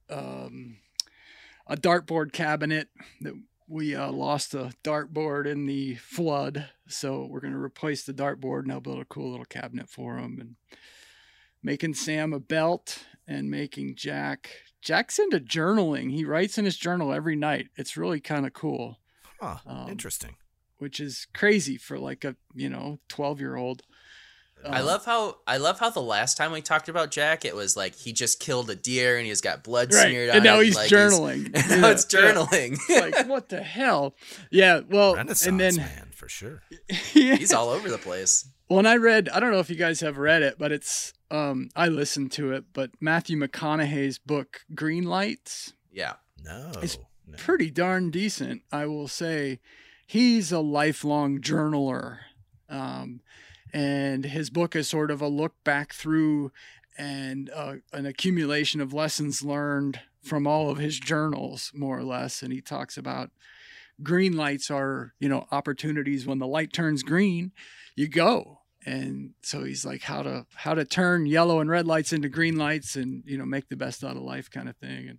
cabinet that we lost a dartboard in the flood. So we're going to replace the dartboard and I'll build a cool little cabinet for him, and making Sam a belt and making Jack's into journaling. He writes in his journal every night. It's really kind of cool. Oh, interesting. Which is crazy for like a, you know, 12-year-old. I love how the last time we talked about Jack, it was like he just killed a deer and he's got blood smeared on him. And now he's journaling. Now it's journaling. It's like, what the hell? Yeah, well, and then man, for sure. Yeah. He's all over the place. Well, and I don't know if you guys have read it, but it's I listened to it, but Matthew McConaughey's book Green Lights. Yeah. No. It's pretty darn decent, I will say. He's a lifelong journaler, and his book is sort of a look back through and an accumulation of lessons learned from all of his journals, more or less. And he talks about green lights are, you know, opportunities. When the light turns green, you go. And so he's like how to turn yellow and red lights into green lights, and, you know, make the best out of life kind of thing. And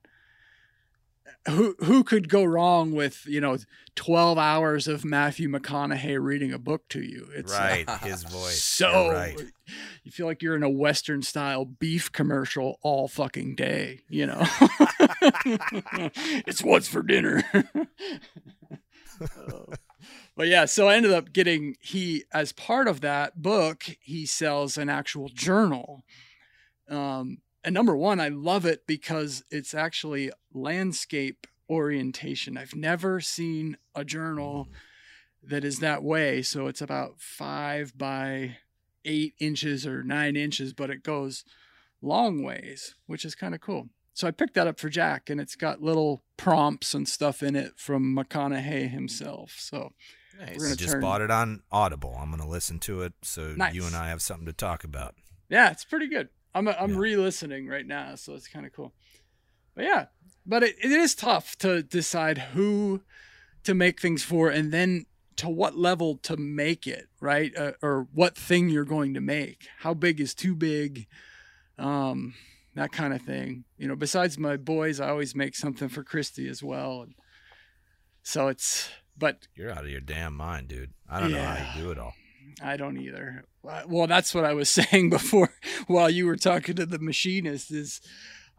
who could go wrong with, you know, 12 hours of Matthew McConaughey reading a book to you? It's right. His voice. So right. You feel like you're in a Western style beef commercial all fucking day, you know, it's what's for dinner. But yeah, so I ended up getting, as part of that book, he sells an actual journal. And number one, I love it because it's actually landscape orientation. I've never seen a journal that is that way. So it's about 5 by 8 inches or 9 inches, but it goes long ways, which is kind of cool. So I picked that up for Jack, and it's got little prompts and stuff in it from McConaughey himself. So nice. We're just bought it on Audible. I'm going to listen to it. So nice. You and I have something to talk about. Yeah, it's pretty good. I'm re-listening right now, so it's kind of cool. But yeah, but it is tough to decide who to make things for, and then to what level to make it, right? Or what thing you're going to make. How big is too big? That kind of thing. You know, besides my boys, I always make something for Christy as well. And so it's, but you're out of your damn mind, dude. I don't know how you do it all. I don't either. Well, that's what I was saying before while you were talking to the machinist, is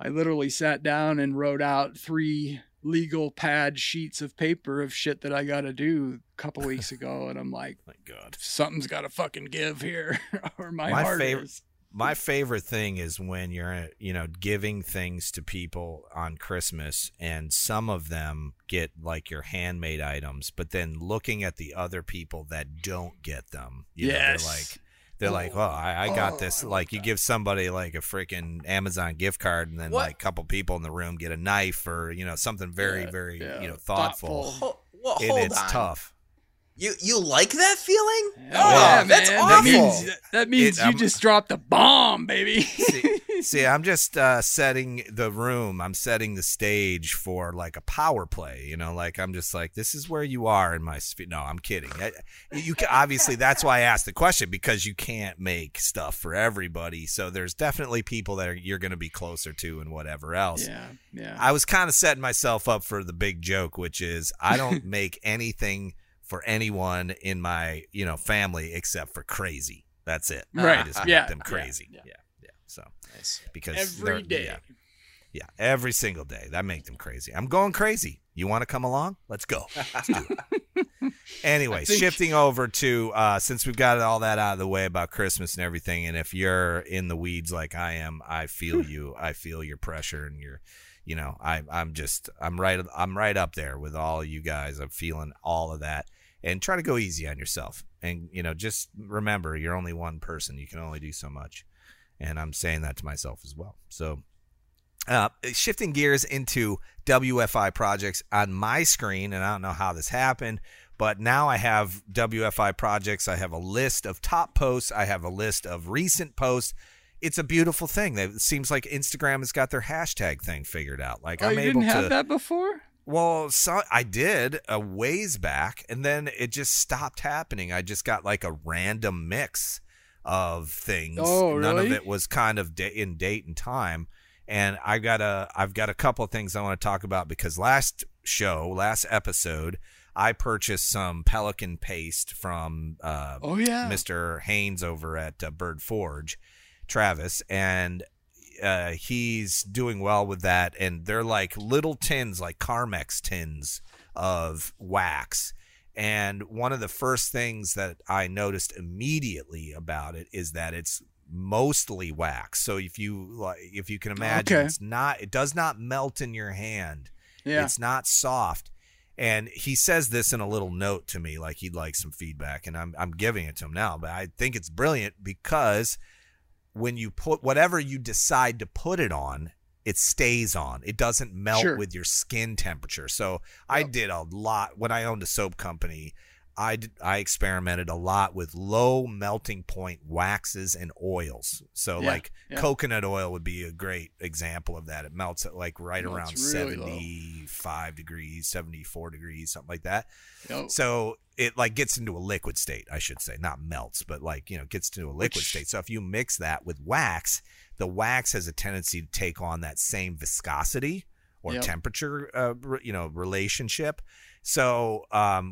I literally sat down and wrote out 3 legal pad sheets of paper of shit that I got to do a couple weeks ago. And I'm like, my God, something's got to fucking give here. Or my heart is. My favorite thing is when you're, you know, giving things to people on Christmas, and some of them get like your handmade items, but then looking at the other people that don't get them, you know, they're like, well, I got this. Like, you give somebody like a freaking Amazon gift card, and then like a couple people in the room get a knife or, you know, something very, very, you know, thoughtful. Well, and it's tough. You like that feeling? Yeah, oh, that's man. Awful. That means you just dropped the bomb, baby. see, I'm just setting the room. I'm setting the stage for like a power play. You know, like I'm just like, this is where you are in my sphere. No, I'm kidding. You can, obviously, that's why I asked the question, because you can't make stuff for everybody. So there's definitely people that you're going to be closer to and whatever else. Yeah. I was kind of setting myself up for the big joke, which is I don't make anything for anyone in my, family except for crazy. That's it. Right. I just make them crazy. Yeah. So nice. Because every day. Yeah. Every single day. That make them crazy. I'm going crazy. You want to come along? Let's go. Let's do it. Anyway, shifting over to since we've got all that out of the way about Christmas and everything, and if you're in the weeds like I am, I feel you. I feel your pressure and your I'm right up there with all you guys. I'm feeling all of that. And try to go easy on yourself. And, just remember, you're only one person. You can only do so much. And I'm saying that to myself as well. So shifting gears into WFI projects on my screen, and I don't know how this happened, but now I have WFI projects. I have a list of top posts. I have a list of recent posts. It's a beautiful thing. It seems like Instagram has got their hashtag thing figured out. Like, I'm able to... You didn't have that before? Well, so I did a ways back, and then it just stopped happening. I just got like a random mix of things. Oh, really? None of it was kind of in date and time. And I've got a couple of things I want to talk about, because last episode, I purchased some Pelican paste from Mr. Haynes over at Bird Forge, Travis, and he's doing well with that, and they're like little tins, like Carmex tins of wax. And one of the first things that I noticed immediately about it is that it's mostly wax. So if you can imagine, okay, it does not melt in your hand. Yeah. It's not soft. And he says this in a little note to me, like he'd like some feedback, and I'm giving it to him now. But I think it's brilliant, because when you put whatever you decide to put it on, it stays on. It doesn't melt with your skin temperature. So I did a lot when I owned a soap company. I experimented a lot with low melting point waxes and oils. So coconut oil would be a great example of that. It melts at like around really 75 degrees, 74 degrees, something like that. Yep. So it like gets into a liquid state, I should say, not melts, but like, gets into a liquid state. So if you mix that with wax, the wax has a tendency to take on that same viscosity or temperature, relationship. So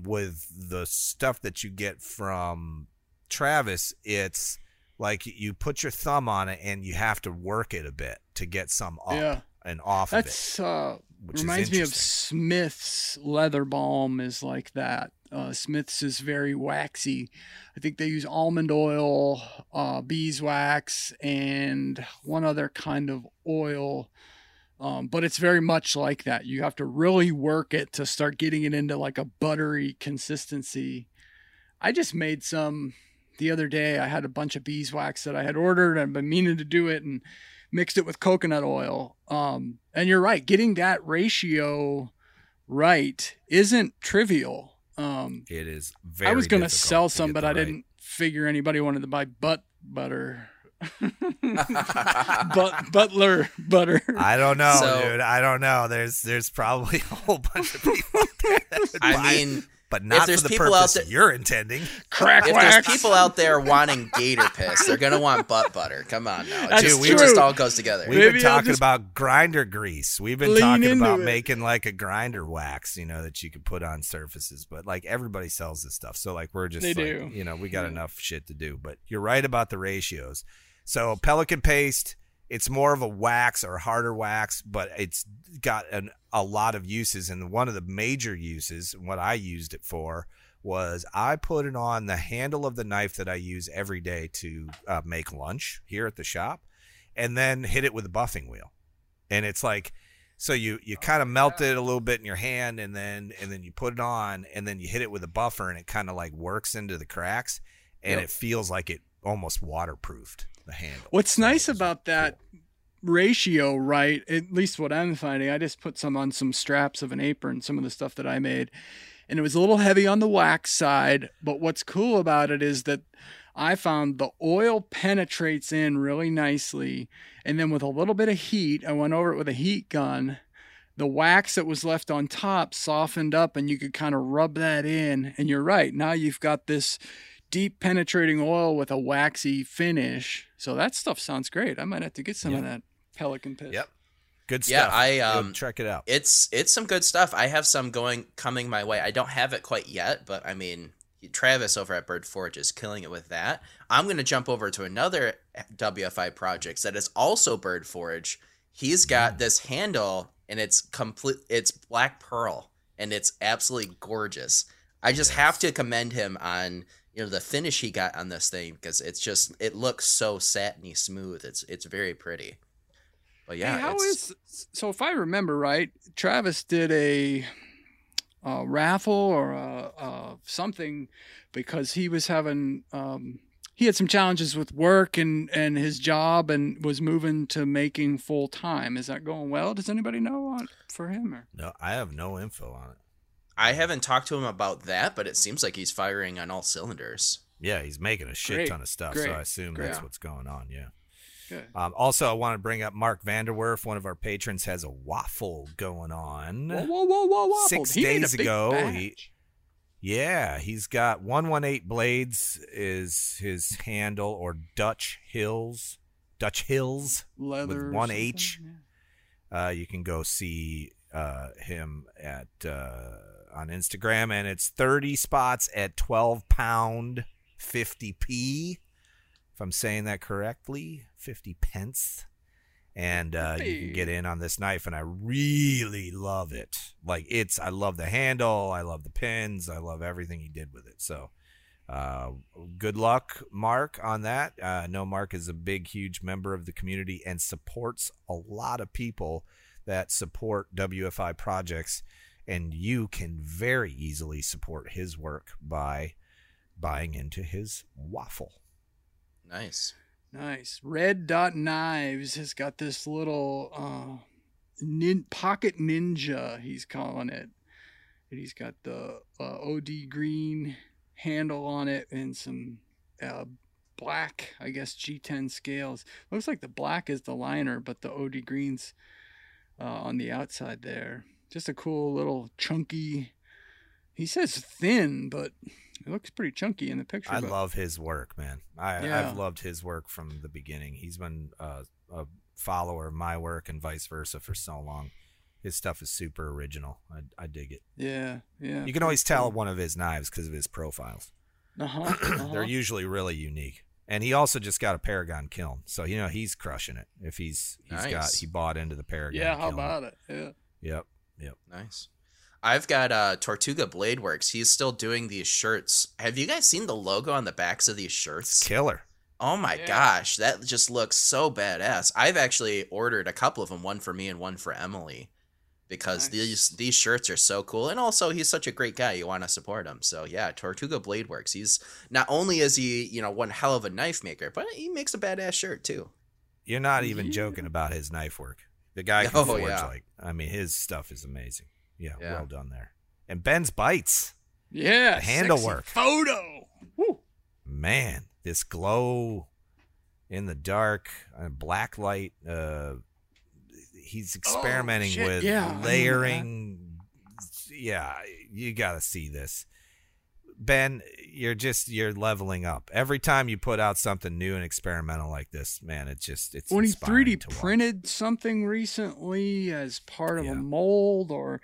with the stuff that you get from Travis, it's like you put your thumb on it and you have to work it a bit to get some up and off of it. That reminds me of Smith's leather balm is like that. Smith's is very waxy. I think they use almond oil, beeswax, and one other kind of oil. But it's very much like that. You have to really work it to start getting it into like a buttery consistency. I just made some the other day. I had a bunch of beeswax that I had ordered and been meaning to do it, and mixed it with coconut oil. And you're right. Getting that ratio right isn't trivial. It is very difficult. I was going to sell some, but I didn't figure anybody wanted to buy butter. Butler butter. I don't know, dude. I don't know. There's probably a whole bunch of people out there that would buy, but not for the purpose you're intending. Crack if wax. If there's people out there wanting gator piss, they're gonna want butt butter. Come on now, it just all goes together. We've been talking about grinder grease. We've been talking about making like a grinder wax, that you could put on surfaces. But like everybody sells this stuff, so like we're just we got enough shit to do. But you're right about the ratios. So Pelican paste, it's more of a wax or harder wax, but it's got a lot of uses. And one of the major uses, what I used it for, was I put it on the handle of the knife that I use every day to make lunch here at the shop, and then hit it with a buffing wheel. And it's like, so you kind of melt it a little bit in your hand, and then you put it on, and then you hit it with a buffer, and it kind of like works into the cracks, and it feels like it almost waterproofed. Handle. What's nice about that ratio, right? At least what I'm finding, I just put some on some straps of an apron, some of the stuff that I made, and it was a little heavy on the wax side. But what's cool about it is that I found the oil penetrates in really nicely. And then with a little bit of heat, I went over it with a heat gun. The wax that was left on top softened up and you could kind of rub that in. And you're right. Now you've got this deep penetrating oil with a waxy finish. So that stuff sounds great. I might have to get some of that Pelican piss. Yep. Good stuff. Yeah, Go check it out. It's some good stuff. I have some coming my way. I don't have it quite yet, but I mean, Travis over at Bird Forge is killing it with that. I'm going to jump over to another WFI project that is also Bird Forge. He's got this handle and it's black pearl and it's absolutely gorgeous. I just have to commend him on, you know, the finish he got on this thing, because it's just, it looks so satiny smooth. It's very pretty. But yeah, hey, so if I remember right, Travis did a raffle or something because he was having he had some challenges with work and his job and was moving to making full time. Is that going well? Does anybody know for him? Or? No, I have no info on it. I haven't talked to him about that, but it seems like he's firing on all cylinders. Yeah, he's making a shit ton of stuff, so I assume that's what's going on. Yeah. Also, I want to bring up Mark Vanderwerf. One of our patrons has a waffle going on. Whoa, waffle. 6 days ago. He's got 118 Blades is his handle, or Dutch Hills Leathers with one H. Yeah. You can go see him at on Instagram, and it's 30 spots at £12 50p. If I'm saying that correctly, 50 pence, and you can get in on this knife, and I really love it. Like, I love the handle, I love the pins, I love everything he did with it. So good luck, Mark, on that. I know Mark is a big, huge member of the community and supports a lot of people that support WFI projects, and you can very easily support his work by buying into his waffle. Nice. Red Dot Knives has got this little pocket ninja, he's calling it. And he's got the OD green handle on it and some black, I guess, G10 scales. Looks like the black is the liner, but the OD green's on the outside there. Just a cool little chunky. He says thin, but it looks pretty chunky in the picture. I love his work, man. I've loved his work from the beginning. He's been a follower of my work and vice versa for so long. His stuff is super original. I dig it. Yeah. You can always tell one of his knives because of his profiles. They're usually really unique. And he also just got a Paragon kiln, so you know he's crushing it. If he bought into the Paragon. Yeah, how about it? Yeah. Yep. Nice. I've got Tortuga Blade Works. He's still doing these shirts. Have you guys seen the logo on the backs of these shirts? It's killer. Oh, my gosh. That just looks so badass. I've actually ordered a couple of them, one for me and one for Emily, because these shirts are so cool. And also, he's such a great guy. You want to support him. So, yeah, Tortuga Blade Works. He's not only is he, you know, one hell of a knife maker, but he makes a badass shirt, too. You're not even joking about his knife work. The guy can forge, his stuff is amazing. Yeah, well done there. And Ben's Bites. Yeah. The handle work. Photo. Woo. Man, this glow in the dark, black light. He's experimenting with layering. Yeah, you got to see this. Ben, you're leveling up. Every time you put out something new and experimental like this, man, it's when he 3D printed something recently as part of a mold or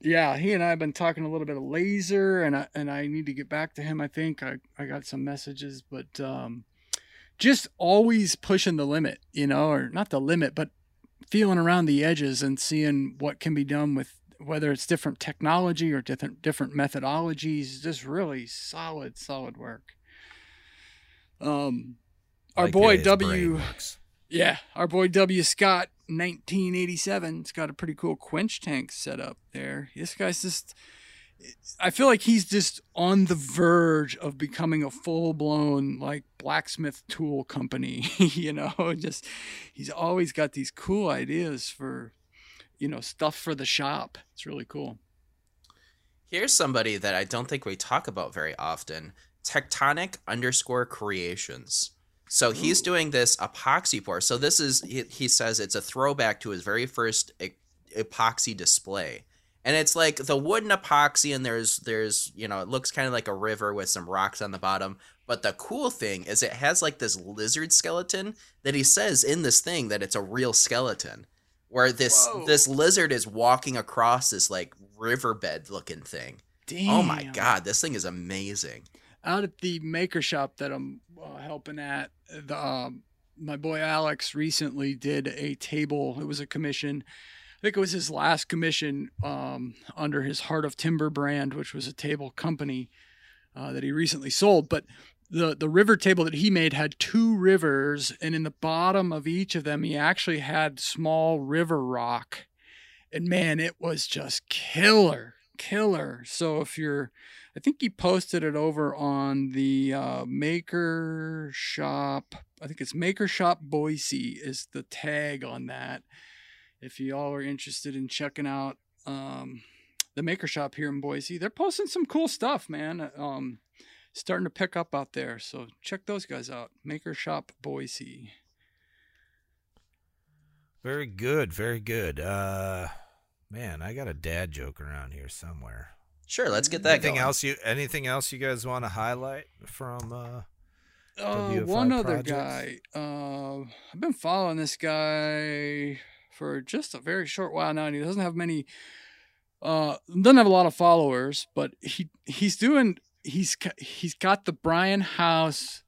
he and I have been talking a little bit of laser and I need to get back to him. I think I got some messages, but just always pushing the limit, you know, or not the limit, but feeling around the edges and seeing what can be done with whether it's different technology or different methodologies. Just really solid work. Our boy W. Yeah. Our boy W Scott, 1987. It's got a pretty cool quench tank set up there. This guy's just, I feel like he's just on the verge of becoming a full blown like blacksmith tool company, you know, just, he's always got these cool ideas for, you know, stuff for the shop. It's really cool. Here's somebody that I don't think we talk about very often, Tectonic_Creations. So he's doing this epoxy pour. So this is, he says it's a throwback to his very first epoxy display. And it's like the wooden epoxy, and there's you know, it looks kind of like a river with some rocks on the bottom. But the cool thing is it has like this lizard skeleton that he says in this thing that it's a real skeleton. Where this lizard is walking across this like riverbed looking thing. Damn. Oh my God, this thing is amazing. Out at the maker shop that I'm helping at, my boy Alex recently did a table. It was a commission. I think it was his last commission under his Heart of Timber brand, which was a table company that he recently sold. But the river table that he made had two rivers, and in the bottom of each of them, he actually had small river rock. And man, it was just killer. So if you're, I think he posted it over on the Maker Shop. I think it's Maker Shop Boise is the tag on that. If y'all are interested in checking out the Maker Shop here in Boise, they're posting some cool stuff, man. Starting to pick up out there. So check those guys out. Maker Shop Boise. Very good. Very good. Man, I got a dad joke around here somewhere. Sure, let's get that going. Anything else you guys want to highlight from WFI one other projects? Guy. I've been following this guy for just a very short while now, and he doesn't have many a lot of followers, but he's got the Brian House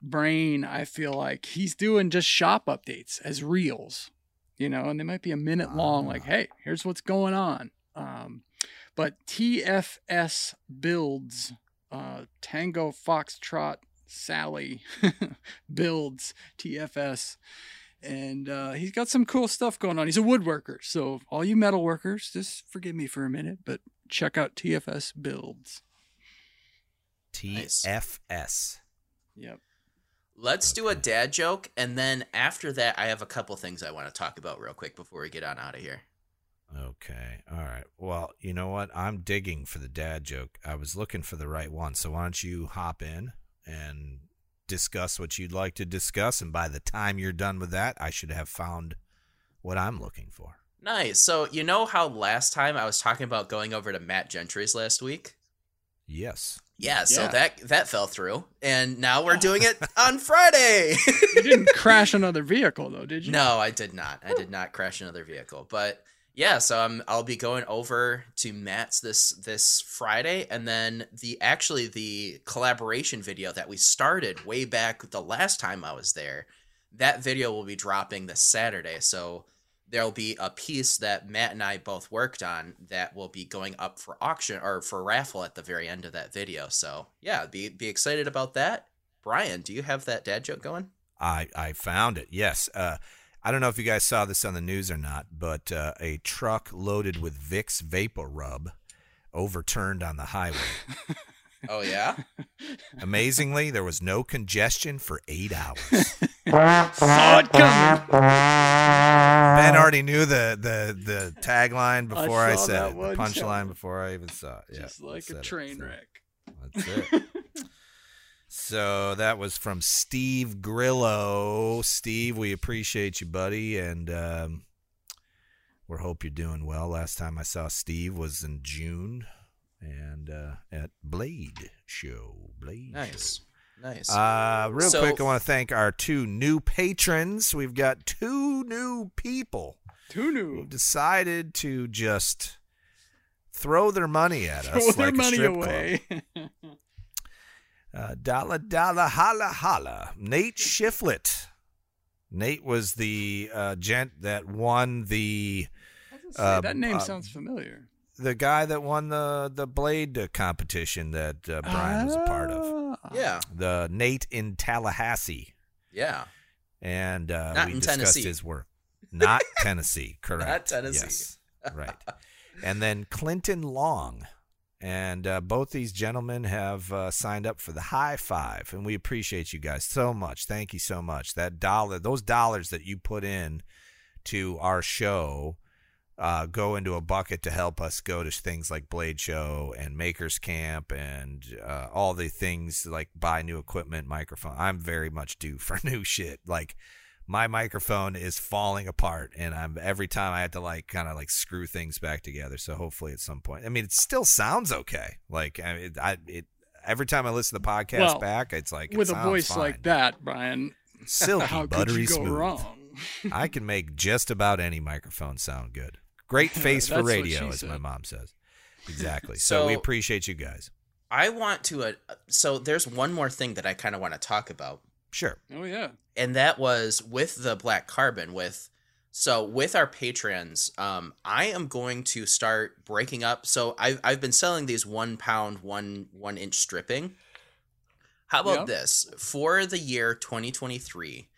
brain, I feel like. He's doing just shop updates as reels. You know, and they might be a minute long, like, hey, here's what's going on. But TFS builds, Tango Foxtrot Sally builds TFS. And he's got some cool stuff going on. He's a woodworker. So all you metal workers, just forgive me for a minute, but check out TFS builds. TFS. Nice. Yep. Let's do a dad joke, and then after that, I have a couple things I want to talk about real quick before we get on out of here. Okay. All right. Well, you know what? I'm digging for the dad joke. I was looking for the right one, so why don't you hop in and discuss what you'd like to discuss, and by the time you're done with that, I should have found what I'm looking for. Nice. So you know how last time I was talking about going over to Matt Gentry's last week? Yes. Yeah, so that fell through, and now we're doing it on Friday. You didn't crash another vehicle, though, did you? No, I did not. I did not crash another vehicle. But, yeah, so I'll be going over to Matt's this Friday, and then the collaboration video that we started way back the last time I was there, that video will be dropping this Saturday. So there'll be a piece that Matt and I both worked on that will be going up for auction or for raffle at the very end of that video. So yeah, be excited about that. Brian, do you have that dad joke going? I found it. Yes. I don't know if you guys saw this on the news or not, but a truck loaded with Vicks Vapor Rub overturned on the highway. Oh yeah. Amazingly, there was no congestion for 8 hours. Saw it coming. Ben already knew the tagline before I said it, the punchline before I even saw it. Just like a train wreck. That's it. So that was from Steve Grillo. Steve, we appreciate you, buddy, and we hope you're doing well. Last time I saw Steve was in June, and at Blade Show. Nice. Real quick, I want to thank our two new patrons. We've got two new people. Who decided to just throw their money at us like a strip club. Dollar, holla. Nate Shiflett. Nate was the gent that won the... that name sounds familiar. The guy that won the blade competition that Brian was a part of. Yeah. The Nate in Tallahassee. Yeah. And we discussed his work. Not Tennessee, correct. Not Tennessee. Yes. Right. And then Clinton Long. And both these gentlemen have signed up for the high five. And we appreciate you guys so much. Thank you so much. Those dollars that you put in to our show go into a bucket to help us go to things like Blade Show and Maker's Camp and all the things like buy new equipment, microphone. I'm very much due for new shit. Like, my microphone is falling apart, and I'm every time I had to like kind of like screw things back together. So hopefully at some point, I mean, it still sounds okay. Like every time I listen to the podcast back, it's like with it a voice fine. Like that, Brian. Silky, how buttery, could you go smooth. Wrong? I can make just about any microphone sound good. Great face for radio, as my mom says. Exactly. So we appreciate you guys. I want to. So there's one more thing that I kind of want to talk about. Sure. Oh yeah. And that was with the black carbon. With our patrons, I am going to start breaking up. So I've been selling these 1 pound, one inch stripping. How about this? For the year 2023,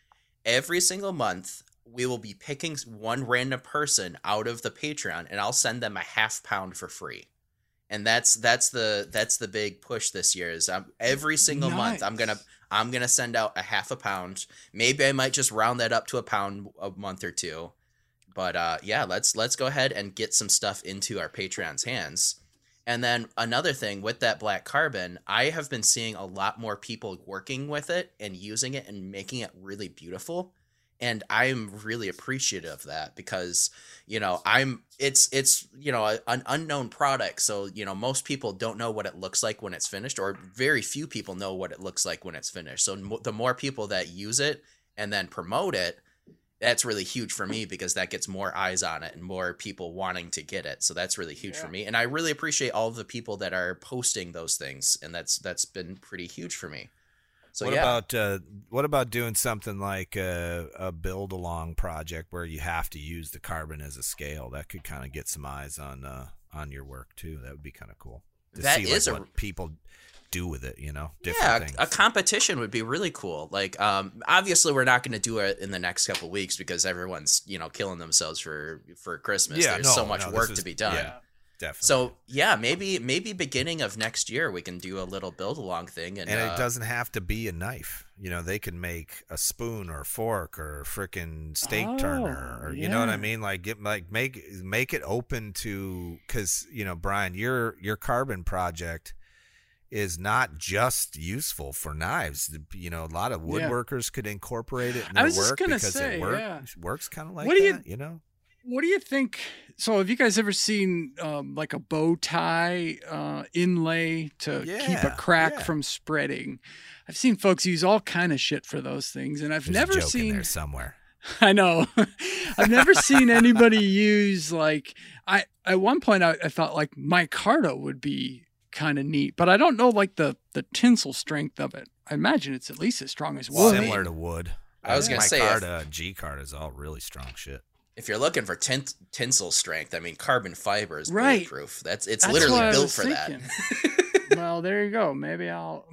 every single month we will be picking one random person out of the Patreon, and I'll send them a half pound for free. And that's the big push this year is every single month I'm gonna send out a half a pound. Maybe I might just round that up to a pound a month or two. But let's go ahead and get some stuff into our Patreon's hands. And then another thing with that black carbon, I have been seeing a lot more people working with it and using it and making it really beautiful. And I'm really appreciative of that because, it's an unknown product. So, most people don't know what it looks like when it's finished, or very few people know what it looks like when it's finished. So the more people that use it and then promote it, that's really huge for me because that gets more eyes on it and more people wanting to get it. So that's really huge for me. And I really appreciate all of the people that are posting those things. And that's been pretty huge for me. So what about doing something like a build along project where you have to use the carbon as a scale? That could kind of get some eyes on your work too. That would be kind of cool to see what people do with it, different things. A competition would be really cool. Like, obviously we're not going to do it in the next couple of weeks because everyone's, killing themselves for Christmas. There's so much work to be done. Yeah. Definitely. So maybe beginning of next year we can do a little build along thing, and it doesn't have to be a knife. They can make a spoon or a fork or a freaking steak turner, or you know what I mean. Make it open to, because Brian, your carbon project is not just useful for knives. A lot of woodworkers could incorporate it. It works kind of like what that. What do you think? So have you guys ever seen like a bow tie inlay to keep a crack from spreading? I've seen folks use all kind of shit for those things, and There's never a joke seen in there somewhere. I know. I've never seen anybody use at one point I thought like micarta would be kind of neat, but I don't know the tensile strength of it. I imagine it's at least as strong as wood. Similar to wood. I was going to say micarta and G-card is all really strong shit. If you're looking for tensile strength, carbon fiber is bulletproof. That's literally built for thinking. That. Well, there you go. Maybe I'll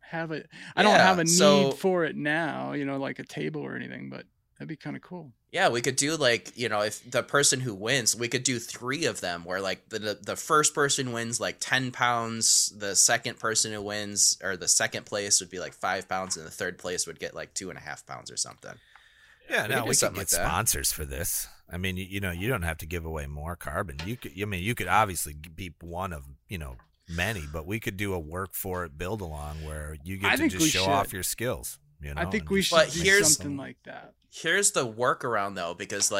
have it. I don't have a need for it now, like a table or anything, but that'd be kind of cool. Yeah, we could do if the person who wins, we could do three of them where the first person wins 10 pounds, the second person who wins or the second place would be 5 pounds, and the third place would get 2.5 pounds or something. Yeah, we can get sponsors for this. You don't have to give away more carbon. You could obviously be one of, many, but we could do a work for it build along where you get to just show off your skills. I think we should do something like that. Here's the workaround though, because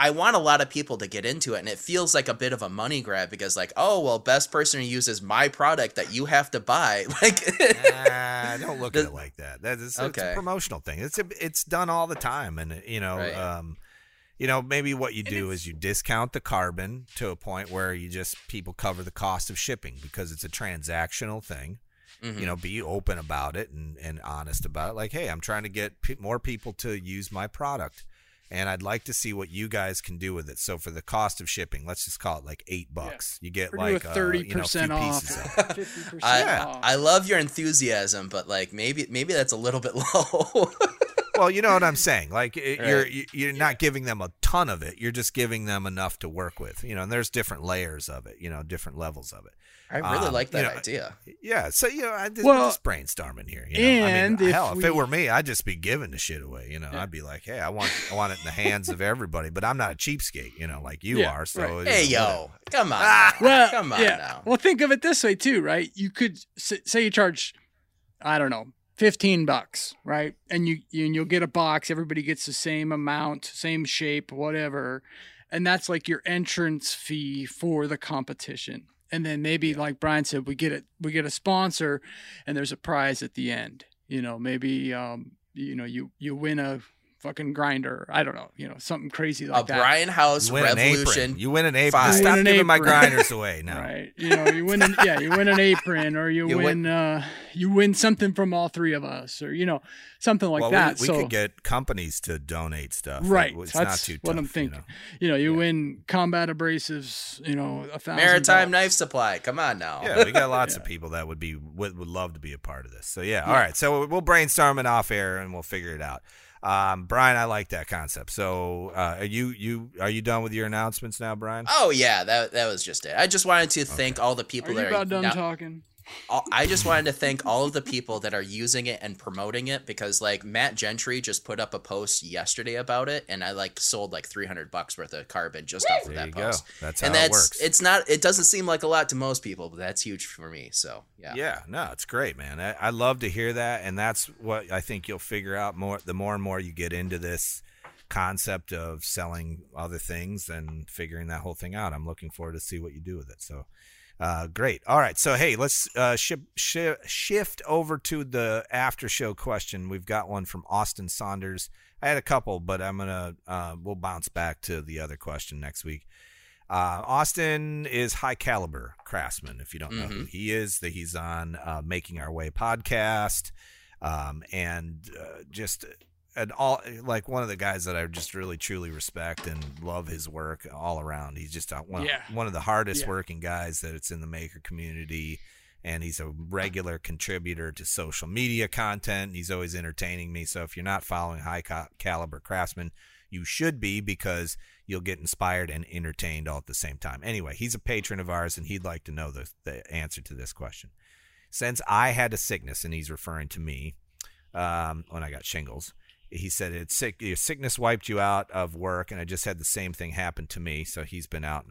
I want a lot of people to get into it, and it feels like a bit of a money grab because best person who uses my product that you have to buy. Don't look at it like that. It's a promotional thing. It's done all the time. And, right. Maybe what you do is you discount the carbon to a point where people cover the cost of shipping because it's a transactional thing. Mm-hmm. Be open about it and honest about it. Like, hey, I'm trying to get more people to use my product, and I'd like to see what you guys can do with it. So for the cost of shipping, let's just call it $8. Yeah. You get 30% off. 50% off. I love your enthusiasm, but maybe that's a little bit low. Well, you know what I'm saying? You're not giving them a ton of it. You're just giving them enough to work with, you know, and there's different layers of it, you know, different levels of it. I really like that idea. Yeah. So, you know, I'm just brainstorming here. You know? And I mean, if it were me, I'd just be giving the shit away. You know, yeah. I'd be like, hey, I want it in the hands of everybody, but I'm not a cheapskate, you know, like you are. So, right. Hey, yo, come on. Well, come on now. Well, think of it this way too, right? You could say you charge, I don't know, $15, right? And you'll get a box. Everybody gets the same amount, same shape, whatever. And that's like your entrance fee for the competition. And then maybe like Brian said, we get a sponsor and there's a prize at the end. You know, maybe you know, you win a fucking grinder. I don't know, you know, something crazy like that. A Brian House Revolution. You win an apron. Stop giving my grinders away now. Right. You know, you win an apron, or you win something from all three of us, or you know, something like that. We could get companies to donate stuff. Right. It's not too tough. That's what I'm thinking. You know, you win combat abrasives, you know, $1,000. Maritime Knife Supply. Come on now. Yeah, we got lots of people that would love to be a part of this. So yeah, all right. So we'll brainstorm it off air and we'll figure it out. Brian, I like that concept. So, are you done with your announcements now, Brian? Oh yeah, that was just it. I just wanted to thank all the people that are about done talking. I just wanted to thank all of the people that are using it and promoting it, because like Matt Gentry just put up a post yesterday about it, and I like sold like $300 worth of carbon just off of that post. Go. That's and how that's, it works. It doesn't seem like a lot to most people, but that's huge for me. So yeah. Yeah, no, it's great, man. I love to hear that, and that's what I think you'll figure out more the more and more you get into this concept of selling other things and figuring that whole thing out. I'm looking forward to see what you do with it. So. Great. All right. So, hey, let's shift over to the after show question. We've got one from Austin Saunders. I had a couple, but I'm going to we'll bounce back to the other question next week. Austin is High Caliber Craftsman. If you don't know who he is, that he's on Making Our Way podcast, and just an all like one of the guys that I just really truly respect and love his work all around. He's just one of the hardest working guys that it's in the maker community, and he's a regular contributor to social media content. He's always entertaining me. So if you're not following High Caliber Craftsman, you should be, because you'll get inspired and entertained all at the same time. Anyway, he's a patron of ours, and he'd like to know the answer to this question. Since I had a sickness, and he's referring to me when I got shingles. He said, your sickness wiped you out of work, and I just had the same thing happen to me, so he's been out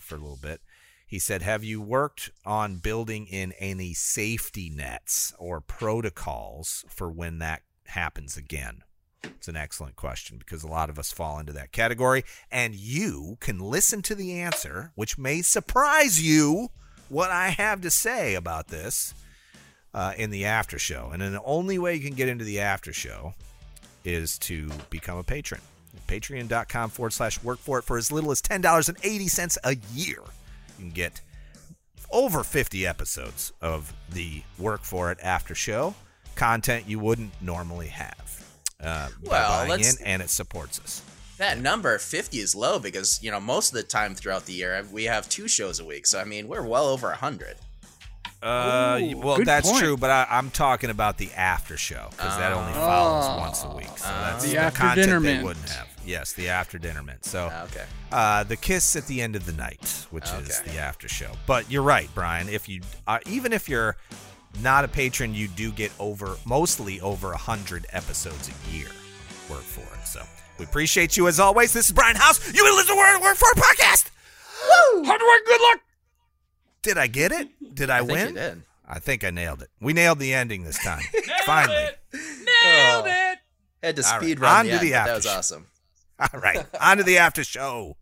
for a little bit. He said, have you worked on building in any safety nets or protocols for when that happens again? It's an excellent question, because a lot of us fall into that category, and you can listen to the answer, which may surprise you what I have to say about this in the after show. And then the only way you can get into the after show is to become a patron. Patreon.com/workforit for as little as $10.80 a year. You can get over 50 episodes of the Work For It after show content you wouldn't normally have. By buying in, and it supports us. That number 50 is low, because you know most of the time throughout the year we have 2 shows a week. So I mean we're well over 100. That's true, but I'm talking about the after show, because that only follows once a week. So that's the after dinner mint. They wouldn't have. Yes, the after dinner mint. So the kiss at the end of the night, which is the after show. But you're right, Brian. If you even if you're not a patron, you do get mostly over 100 episodes a year. Work for it. So we appreciate you as always. This is Brian House. You've been listening to Work For It podcast. Woo! Hard work, good luck. Did I get it? Did I win? You did. I think I nailed it. We nailed the ending this time. Finally. Nailed it. Had to speed run. That was awesome. All right. On to the after show.